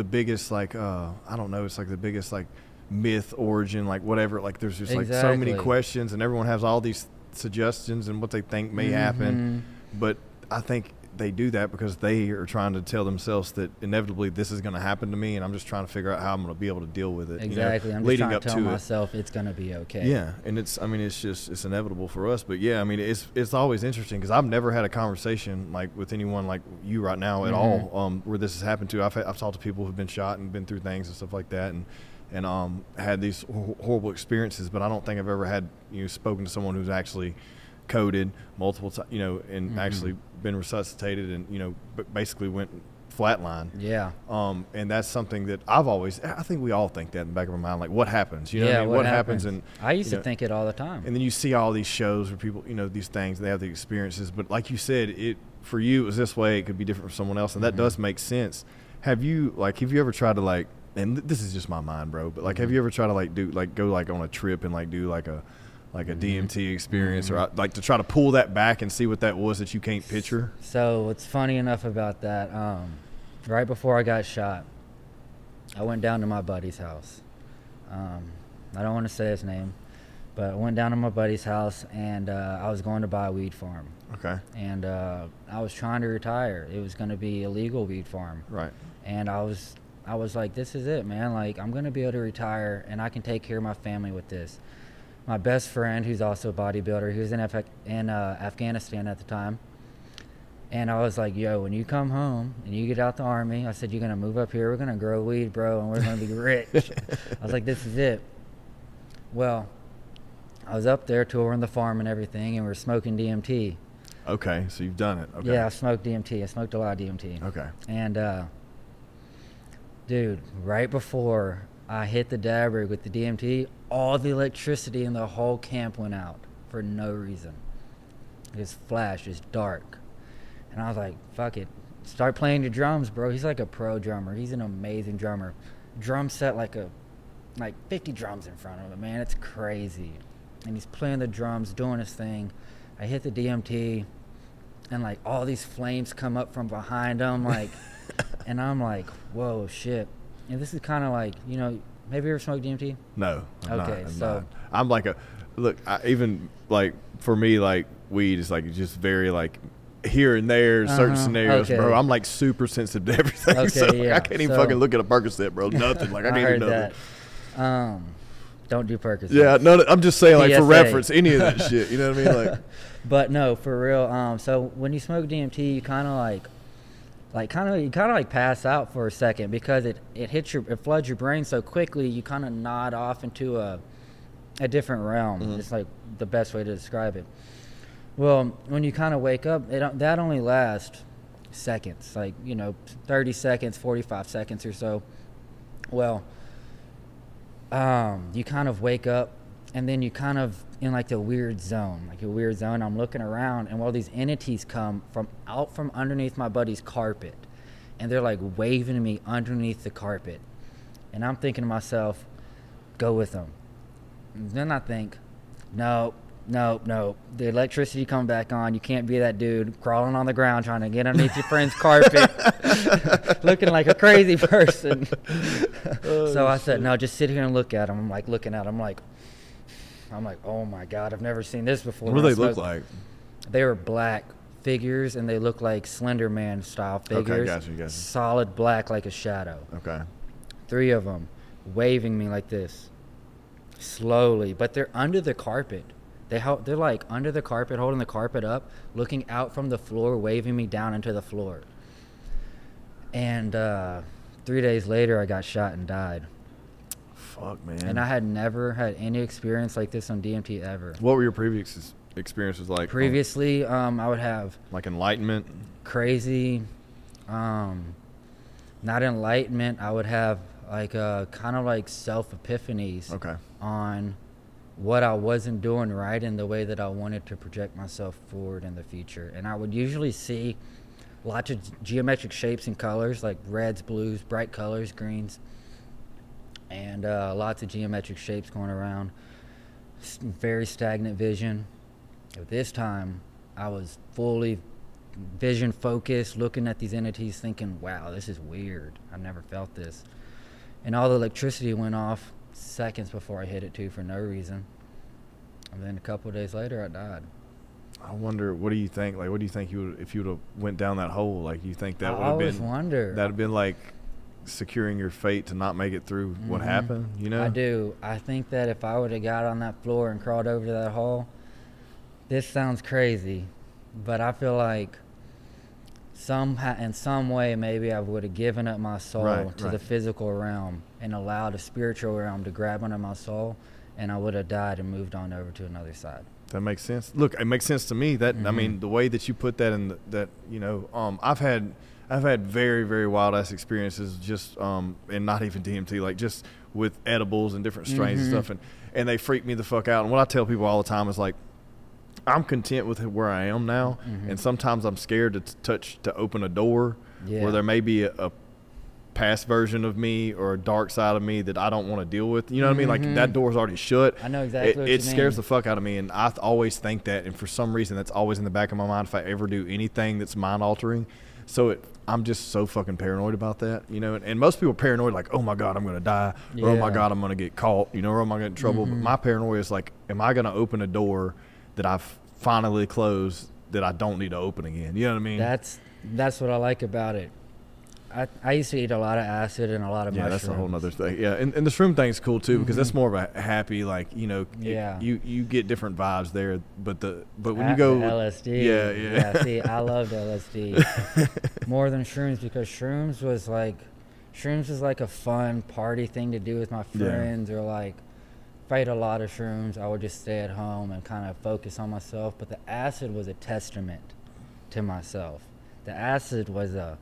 biggest, like, I don't know, it's like the biggest, like, myth, origin, like, whatever. Like, there's just, like, so many questions, and everyone has all these suggestions and what they think may happen. But I think they do that because they are trying to tell themselves that inevitably this is going to happen to me, and I'm just trying to figure out how I'm going to be able to deal with it. Exactly. You know, I'm leading up to tell myself it's going to be okay. Yeah. And it's, I mean, it's just, it's inevitable for us. But yeah, I mean, it's always interesting because I've never had a conversation like with anyone like you right now at all, where this has happened to. I've talked to people who've been shot and been through things and stuff like that, and had these horrible experiences, but I don't think I've ever had, you know, spoken to someone who's actually coded multiple times, you know, and actually been resuscitated and, you know, basically went flatline. Yeah. And that's something that I've always, I think we all think that in the back of our mind, like what happens, you know, what I mean? What happens? And I used to think it all the time. And then you see all these shows where people, you know, these things, they have the experiences, but like you said, it, for you, it was this way. It could be different for someone else. And that does make sense. Have you ever tried to, like, and this is just my mind, bro, but like, have you ever tried to like do, like go like on a trip and like do like a DMT experience, or like to try to pull that back and see what that was that you can't picture? So what's funny enough about that, right before I got shot, I went down to my buddy's house. I don't want to say his name, but I went down to my buddy's house, and I was going to buy a weed farm. Okay. And I was trying to retire. It was going to be a legal weed farm. Right. And I was like, this is it, man. Like, I'm going to be able to retire, and I can take care of my family with this. My best friend, who's also a bodybuilder, he was in Afghanistan at the time. And I was like, yo, when you come home and you get out the Army, I said, you're going to move up here. We're going to grow weed, bro, and we're going to be rich. I was like, this is it. Well, I was up there touring the farm and everything, and we were smoking DMT. Okay, so you've done it. Okay. Yeah, I smoked DMT. I smoked a lot of DMT. Okay. And, dude, right before I hit the dab rig with the DMT, all the electricity in the whole camp went out for no reason. It was flash, it was dark. And I was like, fuck it. Start playing the drums, bro. He's like a pro drummer. He's an amazing drummer. Drum set like 50 drums in front of him, man. It's crazy. And he's playing the drums, doing his thing. I hit the DMT, and like all these flames come up from behind him, like, and I'm like, whoa, shit. And this is kind of like, you know, have you ever smoked DMT? No. I'm like a, look, even like for me, like weed is like just very like here and there, certain scenarios, bro. I'm like super sensitive to everything. Okay, so like, yeah. I can't even fucking look at a Percocet, bro. Nothing. Like I can't even know. Don't do Percocet. Yeah, no, I'm just saying like for reference, any of that shit. You know what I mean? Like, but no, for real. So when you smoke DMT, you kind of like pass out for a second because it hits your, it floods your brain so quickly, you kind of nod off into a different realm. It's like the best way to describe it. Well, when you kind of wake up, that only lasts seconds, like, you know, 30 seconds, 45 seconds or so. Well, you kind of wake up, and then you kind of in like the weird zone, I'm looking around, and all these entities come from out from underneath my buddy's carpet, and they're like waving me underneath the carpet, and I'm thinking to myself, go with them. And then I think, no, the electricity come back on. You can't be that dude crawling on the ground trying to get underneath your friend's carpet looking like a crazy person. Oh, so I said, no, just sit here and look at him. I'm like looking at him like, oh my God, I've never seen this before. What do they look like? They were black figures, and they look like Slender Man style figures. Okay, gotcha. Solid black like a shadow. Okay. Three of them waving me like this, slowly, but they're under the carpet. They're like under the carpet, holding the carpet up, looking out from the floor, waving me down into the floor. And 3 days later, I got shot and died. Fuck, man. And I had never had any experience like this on DMT ever. What were your previous experiences like? Previously, I would have like enlightenment, crazy, not enlightenment. I would have like kind of like self epiphanies. Okay. On what I wasn't doing right in the way that I wanted to project myself forward in the future. And I would usually see lots of geometric shapes and colors, like reds, blues, bright colors, greens, and lots of geometric shapes going around. Very stagnant vision. But this time, I was fully vision focused, looking at these entities, thinking, wow, this is weird. I've never felt this. And all the electricity went off seconds before I hit it too, for no reason. And then a couple of days later, I died. I wonder, what do you think? Like, what do you think you would, if you would have went down that hole? Like, you think that would have been? I always wonder. That'd have been like securing your fate to not make it through what happened. You know? I do. I think that if I would have got on that floor and crawled over to that hole, this sounds crazy, but I feel like somehow, in some way, maybe I would have given up my soul to the physical realm and allowed a spiritual realm to grab onto my soul, and I would have died and moved on over to another side. That makes sense. Look, it makes sense to me. That I mean, the way that you put that in the, you know, I've had very, very wild ass experiences just and not even DMT, like just with edibles and different strains and stuff, and they freak me the fuck out. And what I tell people all the time is like, I'm content with where I am now, and sometimes I'm scared to open a door where there may be a past version of me or a dark side of me that I don't want to deal with. You know what I mean? Like that door's already shut. I know exactly what you mean. It scares the fuck out of me, and I always think that, and for some reason that's always in the back of my mind if I ever do anything that's mind altering. So I'm just so fucking paranoid about that, you know. And most people are paranoid, like, oh my God, I'm gonna die, or oh my God, I'm gonna get caught, you know, or am I gonna get in trouble? But my paranoia is like, am I gonna open a door that I've finally closed that I don't need to open again? You know what I mean? That's what I like about it. I used to eat a lot of acid and a lot of mushrooms. That's a whole nother thing. Yeah, and the shroom thing's cool too, because that's more of a happy, like, you know, you get different vibes there. But when you go LSD, see, I loved LSD more than shrooms, because shrooms was like a fun party thing to do with my friends, or like, if I ate a lot of shrooms, I would just stay at home and kind of focus on myself. But the acid was a testament to myself. The acid was a,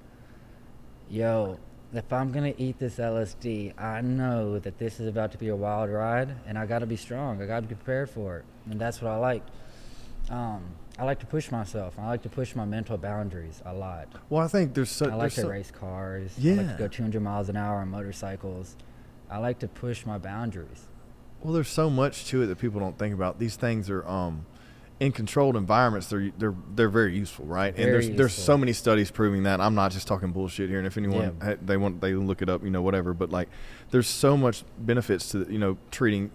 yo, if I'm gonna eat this LSD, I know that this is about to be a wild ride, and I gotta be strong, I gotta be prepared for it. And that's what I like. I like to push myself. I like to push my mental boundaries a lot. Well, I think there's so, I like to race cars. Yeah. I like to go 200 miles an hour on motorcycles. I like to push my boundaries. Well, there's so much to it that people don't think about. These things are in controlled environments, they're very useful, right? Very useful. There's so many studies proving that. I'm not just talking bullshit here. And if anyone they look it up, you know, whatever. But like, there's so much benefits to, you know, treating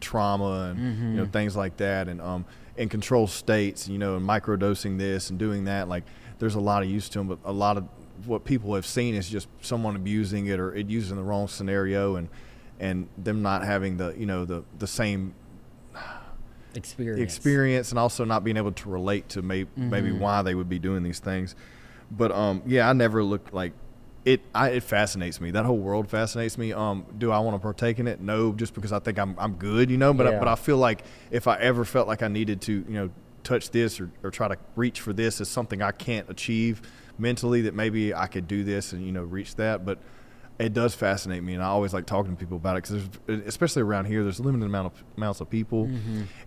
trauma and you know, things like that, and in controlled states, you know, and microdosing this and doing that. Like, there's a lot of use to them, but a lot of what people have seen is just someone abusing it or using the wrong scenario, and them not having the, you know, the same experience and also not being able to relate to maybe why they would be doing these things. But yeah, I never looked like it. It fascinates me. That whole world fascinates me. Do I want to partake in it? No, just because I think I'm good, you know. But yeah. But I feel like if I ever felt like I needed to, you know, touch this or try to reach for this as something I can't achieve mentally, that maybe I could do this and, you know, reach that. But it does fascinate me, and I always like talking to people about it, because especially around here, there's a limited amounts of people,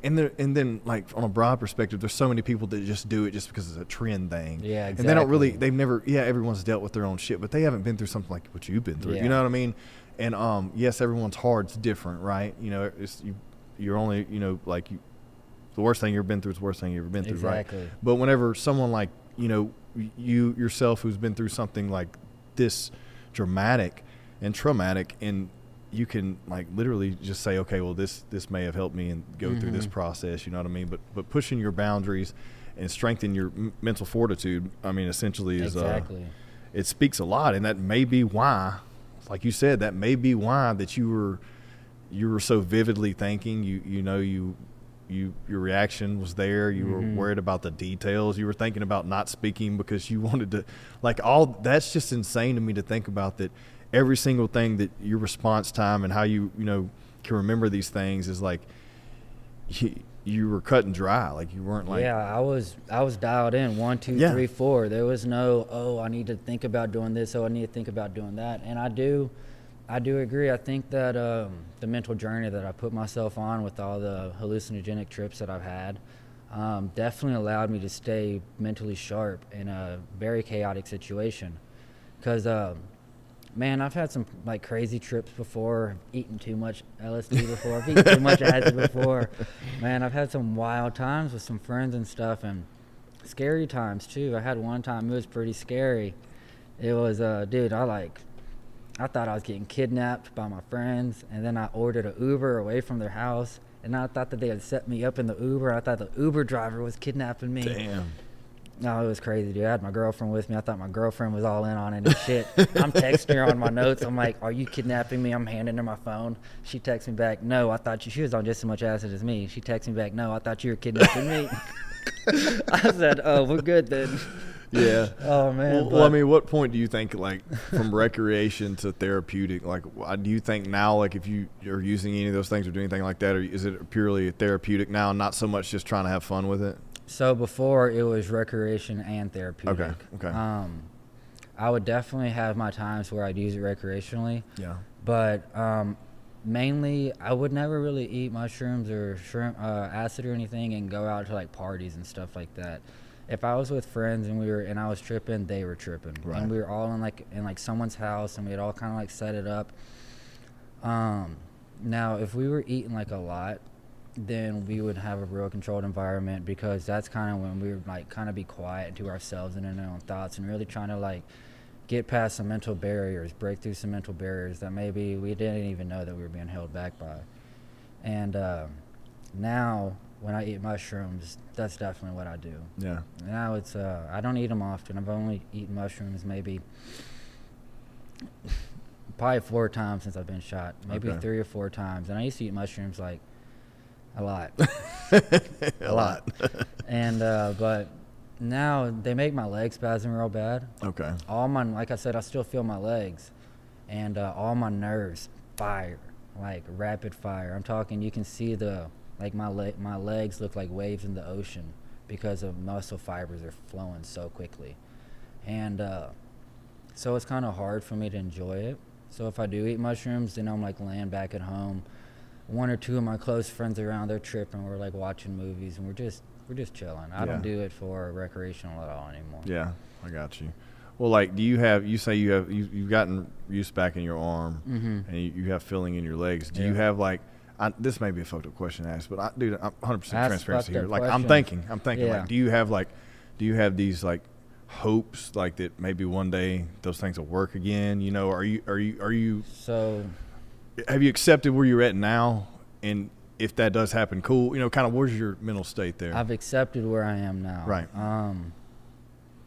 and then like on a broad perspective, there's so many people that just do it just because it's a trend thing. Yeah, exactly. And they don't really, they've never, yeah, everyone's dealt with their own shit, but they haven't been through something like what you've been through. Yeah. You know what I mean? And yes, everyone's hard's different, right? You know, it's you're only, you know, like the worst thing you've been through is the worst thing you've ever been through, right? But whenever someone like, you know, you yourself, who's been through something like this dramatic and traumatic, and you can like literally just say, okay, well this may have helped me and go through this process, you know what I mean? But pushing your boundaries and strengthen your mental fortitude, I mean, essentially is it speaks a lot. And that may be why, like you said, that may be why that you were so vividly thinking, you know, your reaction was there. You were worried about the details. You were thinking about not speaking because you wanted to, like, all that's just insane to me to think about, that every single thing that your response time and how you, you know, can remember these things is like you were cut and dry. Like you weren't like, yeah, I was dialed in 1, 2, 3, 4. There was no, oh, I need to think about doing this. Oh, I need to think about doing that. And I do agree. I think that the mental journey that I put myself on with all the hallucinogenic trips that I've had definitely allowed me to stay mentally sharp in a very chaotic situation. Because, man, I've had some like crazy trips before. I've eaten too much LSD before. I've eaten too much acid before. Man, I've had some wild times with some friends and stuff, and scary times too. I had one time, it was pretty scary. It was, dude, I thought I was getting kidnapped by my friends, and then I ordered an Uber away from their house, and I thought that they had set me up in the Uber. I thought the Uber driver was kidnapping me. Damn. No, it was crazy, dude. I had my girlfriend with me. I thought my girlfriend was all in on it and shit. I'm texting her on my notes. I'm like, are you kidnapping me? I'm handing her my phone. She texts me back, no, I thought you, she was on just as much acid as me. She texts me back, no, I thought you were kidnapping me. I said, oh, we're good then. Yeah. Oh man. Well, I mean, what point do you think, like, from recreation to therapeutic? Like, do you think now, like, if you are using any of those things or doing anything like that, or is it purely therapeutic now, and not so much just trying to have fun with it? So before it was recreation and therapeutic. Okay. Okay. I would definitely have my times where I'd use it recreationally. Yeah. But mainly, I would never really eat mushrooms or shrimp, acid or anything, and go out to like parties and stuff like that. If I was with friends and I was tripping, they were tripping, right. And we were all in like someone's house, and we had all kind of like set it up. Now, if we were eating like a lot, then we would have a real controlled environment, because that's kind of when we would like kind of be quiet to ourselves and in our own thoughts, and really trying to like get past some mental barriers, break through some mental barriers that maybe we didn't even know that we were being held back by. And now, when I eat mushrooms, that's definitely what I do. Yeah. Now it's, I don't eat them often. I've only eaten mushrooms maybe probably 4 times since I've been shot, maybe okay. 3 or 4 times. And I used to eat mushrooms like a lot. a lot. And, but now they make my legs spasm real bad. Okay. All my, like I said, I still feel my legs, and all my nerves fire, like rapid fire. I'm talking, you can see the, like my legs look like waves in the ocean because of muscle fibers are flowing so quickly. And so it's kind of hard for me to enjoy it. So if I do eat mushrooms, then I'm like laying back at home. 1 or 2 of my close friends around, they're tripping. We're like watching movies, and we're just chilling. I don't do it for recreational at all anymore. Yeah, I got you. Well, like, do you have, you say you've gotten use back in your arm, mm-hmm. and you have feeling in your legs. Do you have like, this may be a fucked up question to ask, but dude, I'm 100% transparency here. Like, I'm thinking, like, do you have these like hopes, like that maybe one day those things will work again? You know, are you? So, have you accepted where you're at now? And if that does happen, cool. You know, kind of, where's your mental state there? I've accepted where I am now. Right.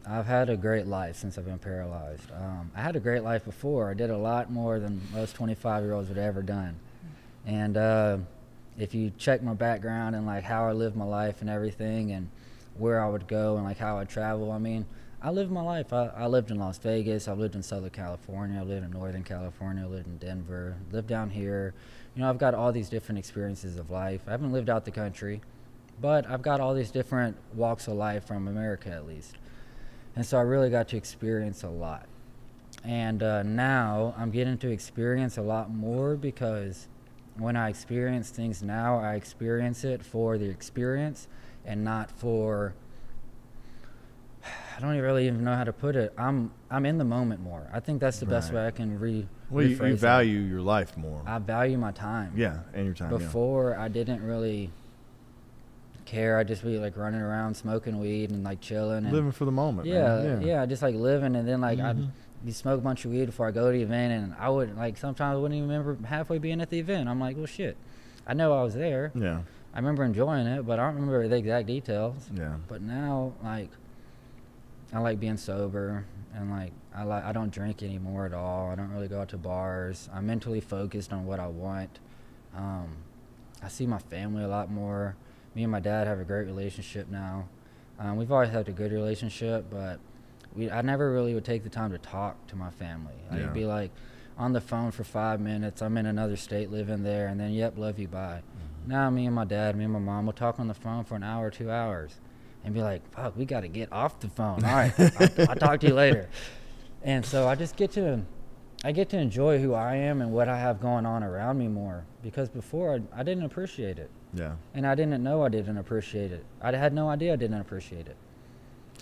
I've had a great life since I've been paralyzed. I had a great life before. I did a lot more than most 25-year-olds would have ever done. And if you check my background and like how I lived my life and everything, and where I would go and like how I travel, I mean, I lived my life. I lived in Las Vegas. I lived in Southern California. I lived in Northern California. I lived in Denver. Lived down here. You know, I've got all these different experiences of life. I haven't lived out the country, but I've got all these different walks of life from America, at least. And so I really got to experience a lot. And now I'm getting to experience a lot more, because when I experience things now, I experience it for the experience and not for, I don't really even know how to put it. I'm in the moment more. I think that's the best way I can rephrase you value your life more. I value my time. Yeah, and your time. Before, I didn't really care. I just be like running around smoking weed and like chilling. And living for the moment. Yeah, man. Yeah, just like living, and then like you smoke a bunch of weed before I go to the event, and I wouldn't, like, sometimes I wouldn't even remember halfway being at the event. I'm like, well, shit, I know I was there. Yeah. I remember enjoying it, but I don't remember the exact details. Yeah. But now, like, I like being sober, and like I don't drink anymore at all. I don't really go out to bars. I'm mentally focused on what I want. I see my family a lot more. Me and my dad have a great relationship now. We've always had a good relationship, but I never really would take the time to talk to my family. I'd be like, on the phone for 5 minutes. I'm in another state living there, and then, yep, love you, bye. Mm-hmm. Now me and my dad, me and my mom will talk on the phone for an hour, 2 hours, and be like, fuck, we got to get off the phone. All right, I'll talk to you later. And so I just get to, enjoy who I am and what I have going on around me more, because before I didn't appreciate it. Yeah. And I didn't know I didn't appreciate it. I had no idea I didn't appreciate it.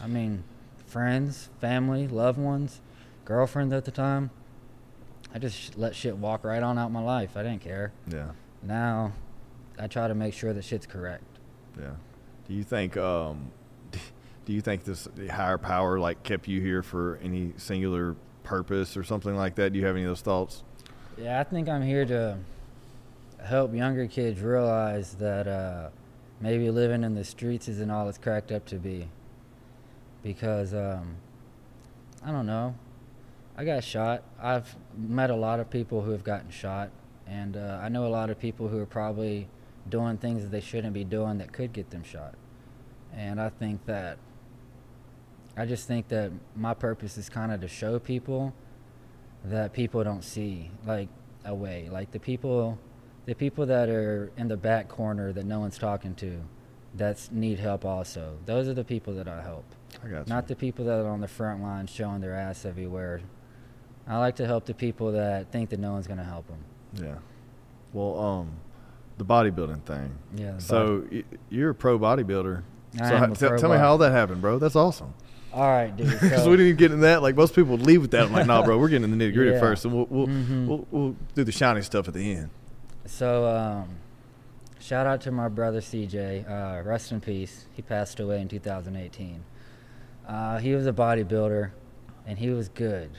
I mean, friends, family, loved ones, girlfriend at the time. I just let shit walk right on out my life. I didn't care. Yeah. Now I try to make sure that shit's correct. Yeah. Do you think this higher power like kept you here for any singular purpose or something like that? Do you have any of those thoughts? Yeah, I think I'm here to help younger kids realize that maybe living in the streets isn't all it's cracked up to be. Because I don't know, I got shot. I've met a lot of people who have gotten shot, and I know a lot of people who are probably doing things that they shouldn't be doing that could get them shot. And I think that, I just think that my purpose is kind of to show people that people don't see, like, a way. Like the people that are in the back corner that no one's talking to, that need help also. Those are the people that I help. I got you. Not the people that are on the front line showing their ass everywhere. I like to help the people that think that no one's going to help them. Yeah. Well, the bodybuilding thing. Yeah. So you're a pro bodybuilder. Tell me how all that happened, bro. That's awesome. All right, dude. Because so we didn't even get into that. Like, most people would leave with that. I'm like, nah, bro, we're getting in the nitty gritty first, and we'll do the shiny stuff at the end. So, shout out to my brother C.J. Rest in peace. He passed away in 2018. He was a bodybuilder, and he was good.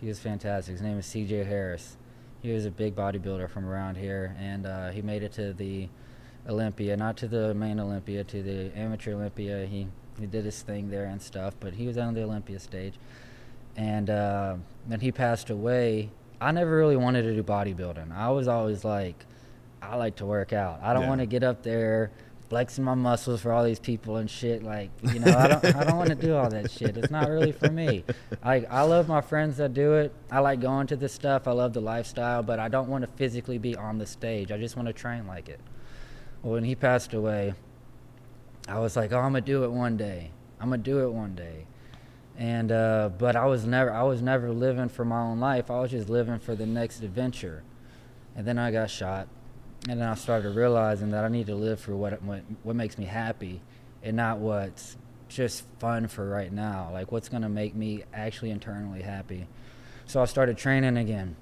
He was fantastic. His name is C.J. Harris. He was a big bodybuilder from around here, and he made it to the Olympia, not to the main Olympia, to the amateur Olympia. He did his thing there and stuff, but he was on the Olympia stage. And when he passed away, I never really wanted to do bodybuilding. I was always like, I like to work out. I don't want to get up there flexing my muscles for all these people and shit. Like, you know, I don't want to do all that shit. It's not really for me. I love my friends that do it. I like going to this stuff. I love the lifestyle, but I don't want to physically be on the stage. I just want to train like it. Well, when he passed away, I was like, oh, I'm gonna do it one day. I'm gonna do it one day. And but I was never living for my own life. I was just living for the next adventure. And then I got shot. And then I started realizing that I need to live for what makes me happy, and not what's just fun for right now. Like, what's going to make me actually internally happy. So I started training again,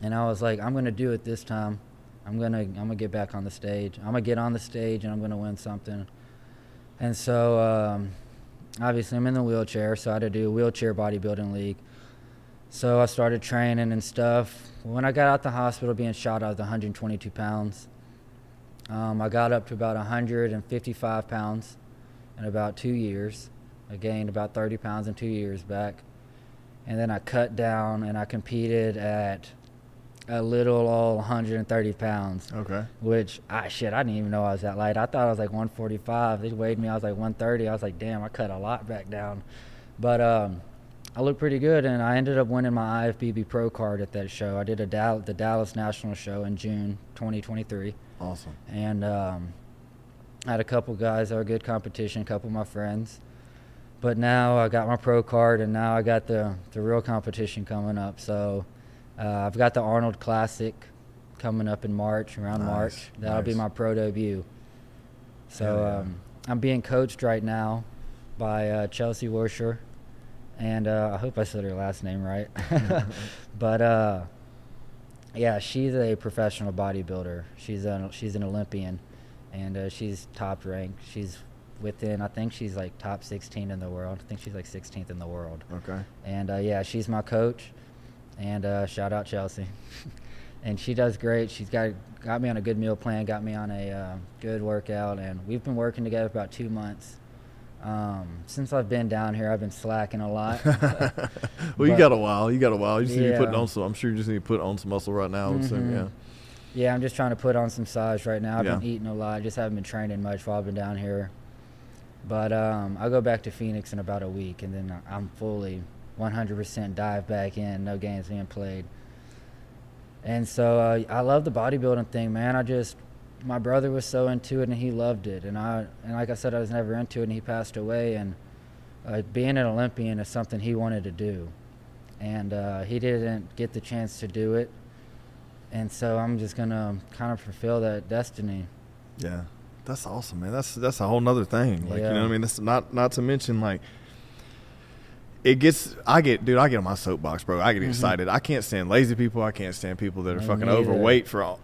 and I was like, I'm going to do it this time. I'm gonna get back on the stage. I'm gonna get on the stage, and I'm gonna win something. And so obviously I'm in the wheelchair, so I had to do a wheelchair bodybuilding league. So I started training and stuff. When I got out the hospital being shot, I was 122 pounds. I got up to about 155 pounds in about 2 years. I gained about 30 pounds in 2 years back. And then I cut down, and I competed at a little old 130 pounds. Okay. Which, shit, I didn't even know I was that light. I thought I was like 145. They weighed me, I was like 130. I was like, damn, I cut a lot back down. But, I looked pretty good, and I ended up winning my IFBB pro card at that show. I did the Dallas National show in June 2023. Awesome. And I had a couple guys that were good competition, a couple of my friends. But now I got my pro card, and now I got the real competition coming up. So I've got the Arnold Classic coming up in March, around March. That'll be my pro debut. So I'm being coached right now by Chelsea Worcester. And I hope I said her last name right. But yeah, she's a professional bodybuilder. She's an Olympian, and she's top ranked. She's within, I think she's like top 16 in the world. I think she's like 16th in the world. Okay. And yeah, she's my coach, and shout out Chelsea. And she does great. She's got me on a good meal plan, got me on a good workout, and we've been working together for about 2 months. Since I've been down here, I've been slacking a lot. Well, you got a while. You got a while. You just need to be putting on some. I'm sure you just need to put on some muscle right now. So, yeah, I'm just trying to put on some size right now. I've been eating a lot. I just haven't been training much while I've been down here. But I'll go back to Phoenix in about a week, and then I'm fully 100% dive back in. No games being played. And so I love the bodybuilding thing, man. My brother was so into it, and he loved it. And like I said, I was never into it, and he passed away. And being an Olympian is something he wanted to do. And he didn't get the chance to do it. And so I'm just going to kind of fulfill that destiny. Yeah. That's awesome, man. That's a whole nother thing. Like, you know what I mean? That's not to mention, like, it gets, I get on my soapbox, bro. I get excited. I can't stand lazy people. I can't stand people that are fucking overweight for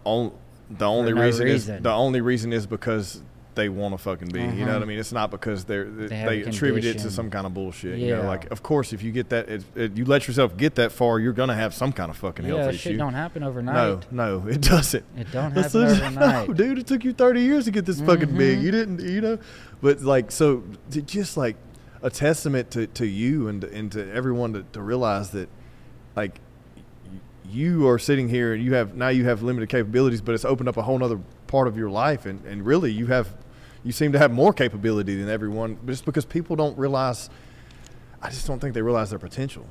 the only reason is because they want to fucking be, you know what I mean? It's not because they attribute it to some kind of bullshit. You know, like, of course, if you get that, you let yourself get that far, you're going to have some kind of fucking health issue. Shit don't happen overnight. No, it doesn't. It don't happen overnight. No, dude, it took you 30 years to get this fucking big. You didn't, you know, but like, so just like a testament to you and to everyone to realize that, like, you are sitting here and you have limited capabilities, but it's opened up a whole nother part of your life. And really you seem to have more capability than everyone, just because people don't realize, I just don't think they realize their potential. Do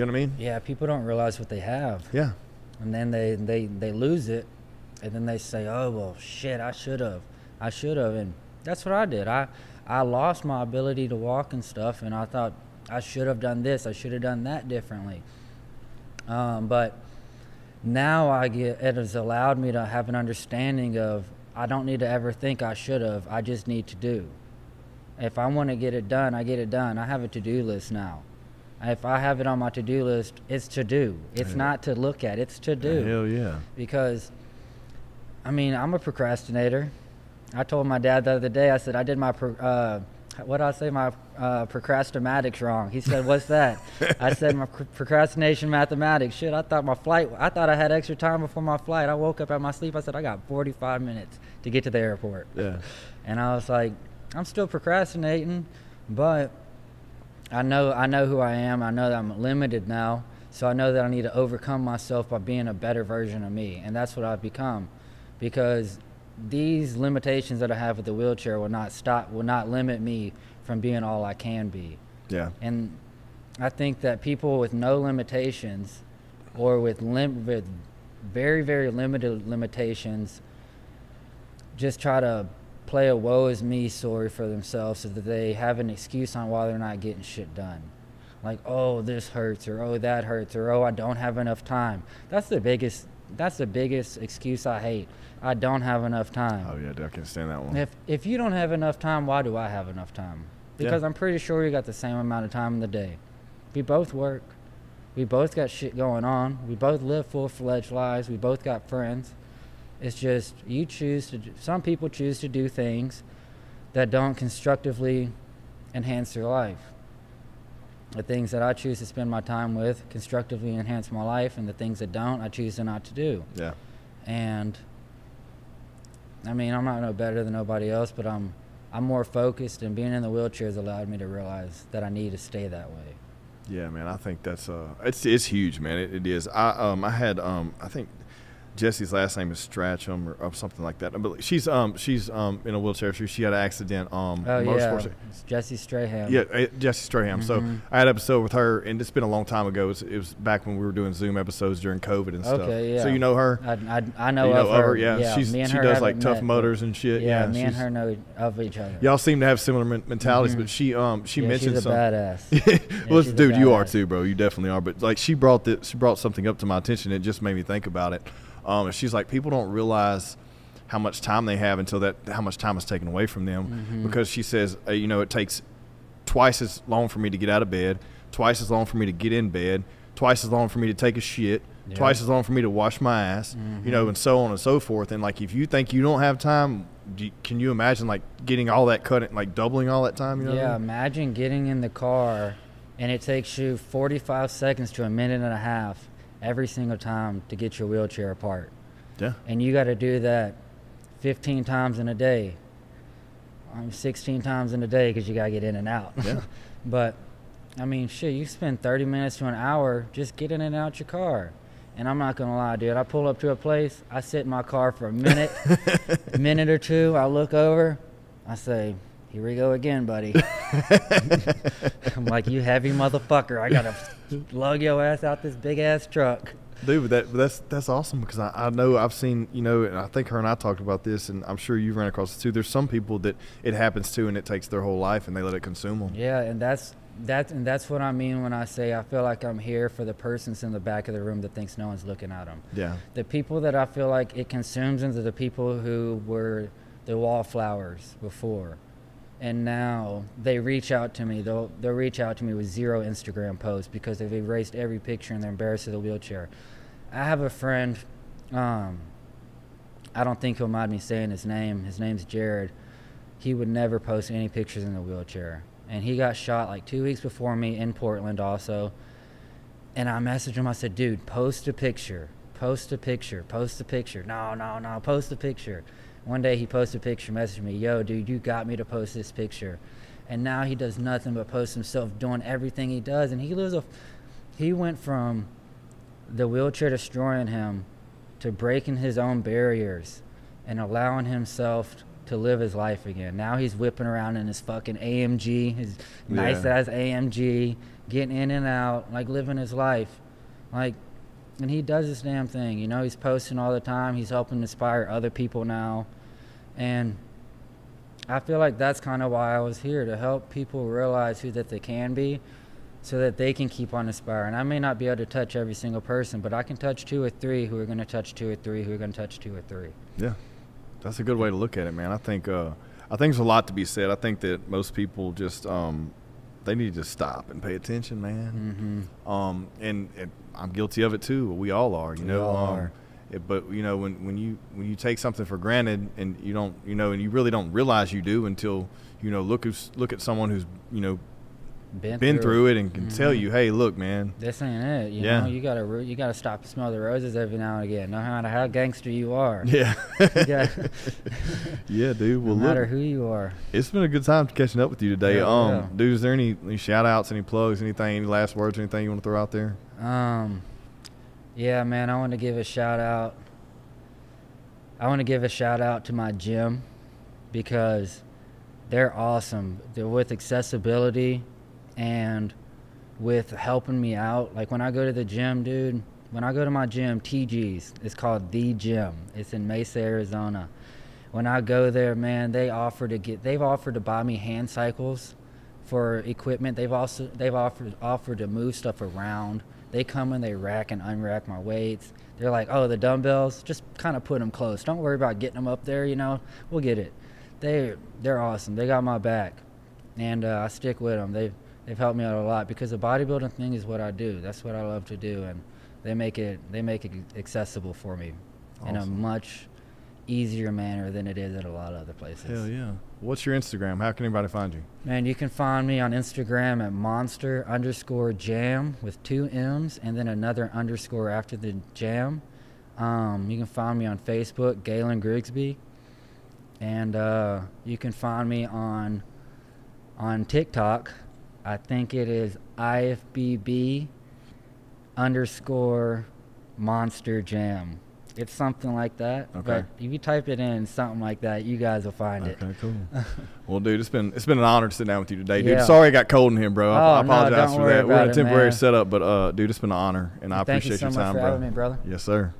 you know what I mean? Yeah. People don't realize what they have. Yeah. And then they lose it. And then they say, oh, well, shit, I should have. And that's what I did. I lost my ability to walk and stuff. And I thought I should have done this. I should have done that differently. But now it has allowed me to have an understanding of, I don't need to ever think I should have, I just need to do. If I want to get it done, I get it done. I have a to-do list now. If I have it on my to-do list, it's to do. It's not to look at, it's to do. Hell yeah. Because, I mean, I'm a procrastinator. I told my dad the other day, I said, I did my, procrastomatics wrong. He said, what's that? I said, my procrastination mathematics. Shit, I thought I had extra time before my flight. I woke up out of my sleep. I said, I got 45 minutes to get to the airport. Yeah. And I was like, I'm still procrastinating, but I know who I am. I know that I'm limited now. So I know that I need to overcome myself by being a better version of me. And that's what I've become, because these limitations that I have with the wheelchair will not limit me from being all I can be. Yeah. And I think that people with no limitations, or with very, very limited limitations, just try to play a woe is me story for themselves so that they have an excuse on why they're not getting shit done. Like, oh, this hurts, or oh, that hurts, or oh, I don't have enough time. That's the biggest excuse I hate. I don't have enough time. Oh, yeah, I can stand that one. If you don't have enough time, why do I have enough time? Because I'm pretty sure you got the same amount of time in the day. We both work. We both got shit going on. We both live full-fledged lives. We both got friends. It's just you choose to – some people choose to do things that don't constructively enhance their life. The things that I choose to spend my time with constructively enhance my life, and the things that don't, I choose to not to do. Yeah. And I mean, I'm not no better than nobody else, but I'm more focused, and being in the wheelchair has allowed me to realize that I need to stay that way. Yeah, man, I think that's it's huge, man. It is. I had I think Jessie's last name is Straham or something like that. But she's in a wheelchair. She had an accident. Jessie Straham. Yeah, Jessie Straham. So I had an episode with her, and it's been a long time ago. It was back when we were doing Zoom episodes during COVID and stuff. Okay, yeah. So you know her? I know of her. Yeah. She does like Tough Mudders and shit. Yeah, me and her know of each other. Y'all seem to have similar mentalities, but she mentioned something. She's a badass. Well, dude, you are too, bro. You definitely are. But like she brought something up to my attention. It just made me think about it. And she's like, people don't realize how much time they have until how much time is taken away from them, because she says, you know, it takes twice as long for me to get out of bed, twice as long for me to get in bed, twice as long for me to take a shit, twice as long for me to wash my ass, you know, and so on and so forth. And like, if you think you don't have time, can you imagine like getting all that like doubling all that time? You know what I mean? Imagine getting in the car and it takes you 45 seconds to a minute and a half every single time to get your wheelchair apart. Yeah. And you got to do that 15 times in a day, 16 times in a day, because you got to get in and out. Yeah. But, I mean, shit, you spend 30 minutes to an hour just getting in and out your car. And I'm not going to lie, dude. I pull up to a place. I sit in my car for a minute or two. I look over. I say, here we go again, buddy. I'm like, you heavy motherfucker. I got to lug your ass out this big-ass truck. Dude, that's awesome, because I know I've seen, you know, and I think her and I talked about this, and I'm sure you've run across it too. There's some people that it happens to, and it takes their whole life, and they let it consume them. Yeah, and that's what I mean when I say I feel like I'm here for the persons in the back of the room that thinks no one's looking at them. Yeah. The people that I feel like it consumes into the people who were the wallflowers before, and now they reach out to me. They'll reach out to me with zero Instagram posts because they've erased every picture and they're embarrassed of the wheelchair. I have a friend, I don't think he'll mind me saying his name. His name's Jared. He would never post any pictures in the wheelchair. And he got shot like 2 weeks before me in Portland also. And I messaged him. I said, dude, post a picture. Post a picture. Post a picture. No, no, no. Post a picture. One day he posted a picture, messaged me, yo, dude, you got me to post this picture. And now he does nothing but post himself doing everything he does. And he lives a... He went from... the wheelchair destroying him to breaking his own barriers and allowing himself to live his life again. Now he's whipping around in his fucking AMG, his nice ass AMG, getting in and out, like living his life. Like, and he does his damn thing, you know, he's posting all the time. He's helping inspire other people now. And I feel like that's kind of why I was here, to help people realize who that they can be, so that they can keep on inspiring. I may not be able to touch every single person, but I can touch two or three who are going to touch two or three who are going to touch two or three. Yeah, that's a good way to look at it, man. I think there's a lot to be said. I think that most people just they need to stop and pay attention, man. Mm-hmm. And I'm guilty of it too. We all are, you know. We all are. But you know, when you take something for granted and you don't, you know, and you really don't realize you do until, you know, look at someone who's, you know, been through it and can tell you, hey, look, man, this ain't it. You know, you gotta stop and smell the roses every now and again, no matter how gangster you are. Yeah. Yeah, dude. Well, no matter who you are. It's been a good time catching up with you today. Yeah, dude, is there any shout outs, any plugs, anything, any last words, anything you want to throw out there? Yeah, man, I want to give a shout out. I want to give a shout out to my gym, because they're awesome. They're with accessibility and with helping me out. Like when I go to the gym, dude, when I go to my gym, TGS, it's called The Gym. It's in Mesa, Arizona. When I go there, man, they've offered to buy me hand cycles for equipment. They've offered to move stuff around. They come and they rack and unrack my weights. They're like, oh, the dumbbells, just kind of put them close. Don't worry about getting them up there, you know, we'll get it. They're awesome. They got my back, and I stick with them. They've helped me out a lot, because the bodybuilding thing is what I do. That's what I love to do, and they make it accessible for me in a much easier manner than it is at a lot of other places. Hell yeah. What's your Instagram? How can anybody find you? Man, you can find me on Instagram at monster_jam with 2 M's and then another underscore after the jam. You can find me on Facebook, Galen Grigsby, and you can find me on TikTok. I think it is IFBB_monster jam. It's something like that. Okay. But if you type it in, something like that, you guys will find it. Okay, cool. Well, dude, it's been an honor to sit down with you today, dude. Yeah. Sorry I got cold in here, bro. I apologize for that. We're in a temporary setup, but dude, it's been an honor, and I appreciate your time, bro. Thank you so much for having me, brother. Yes, sir.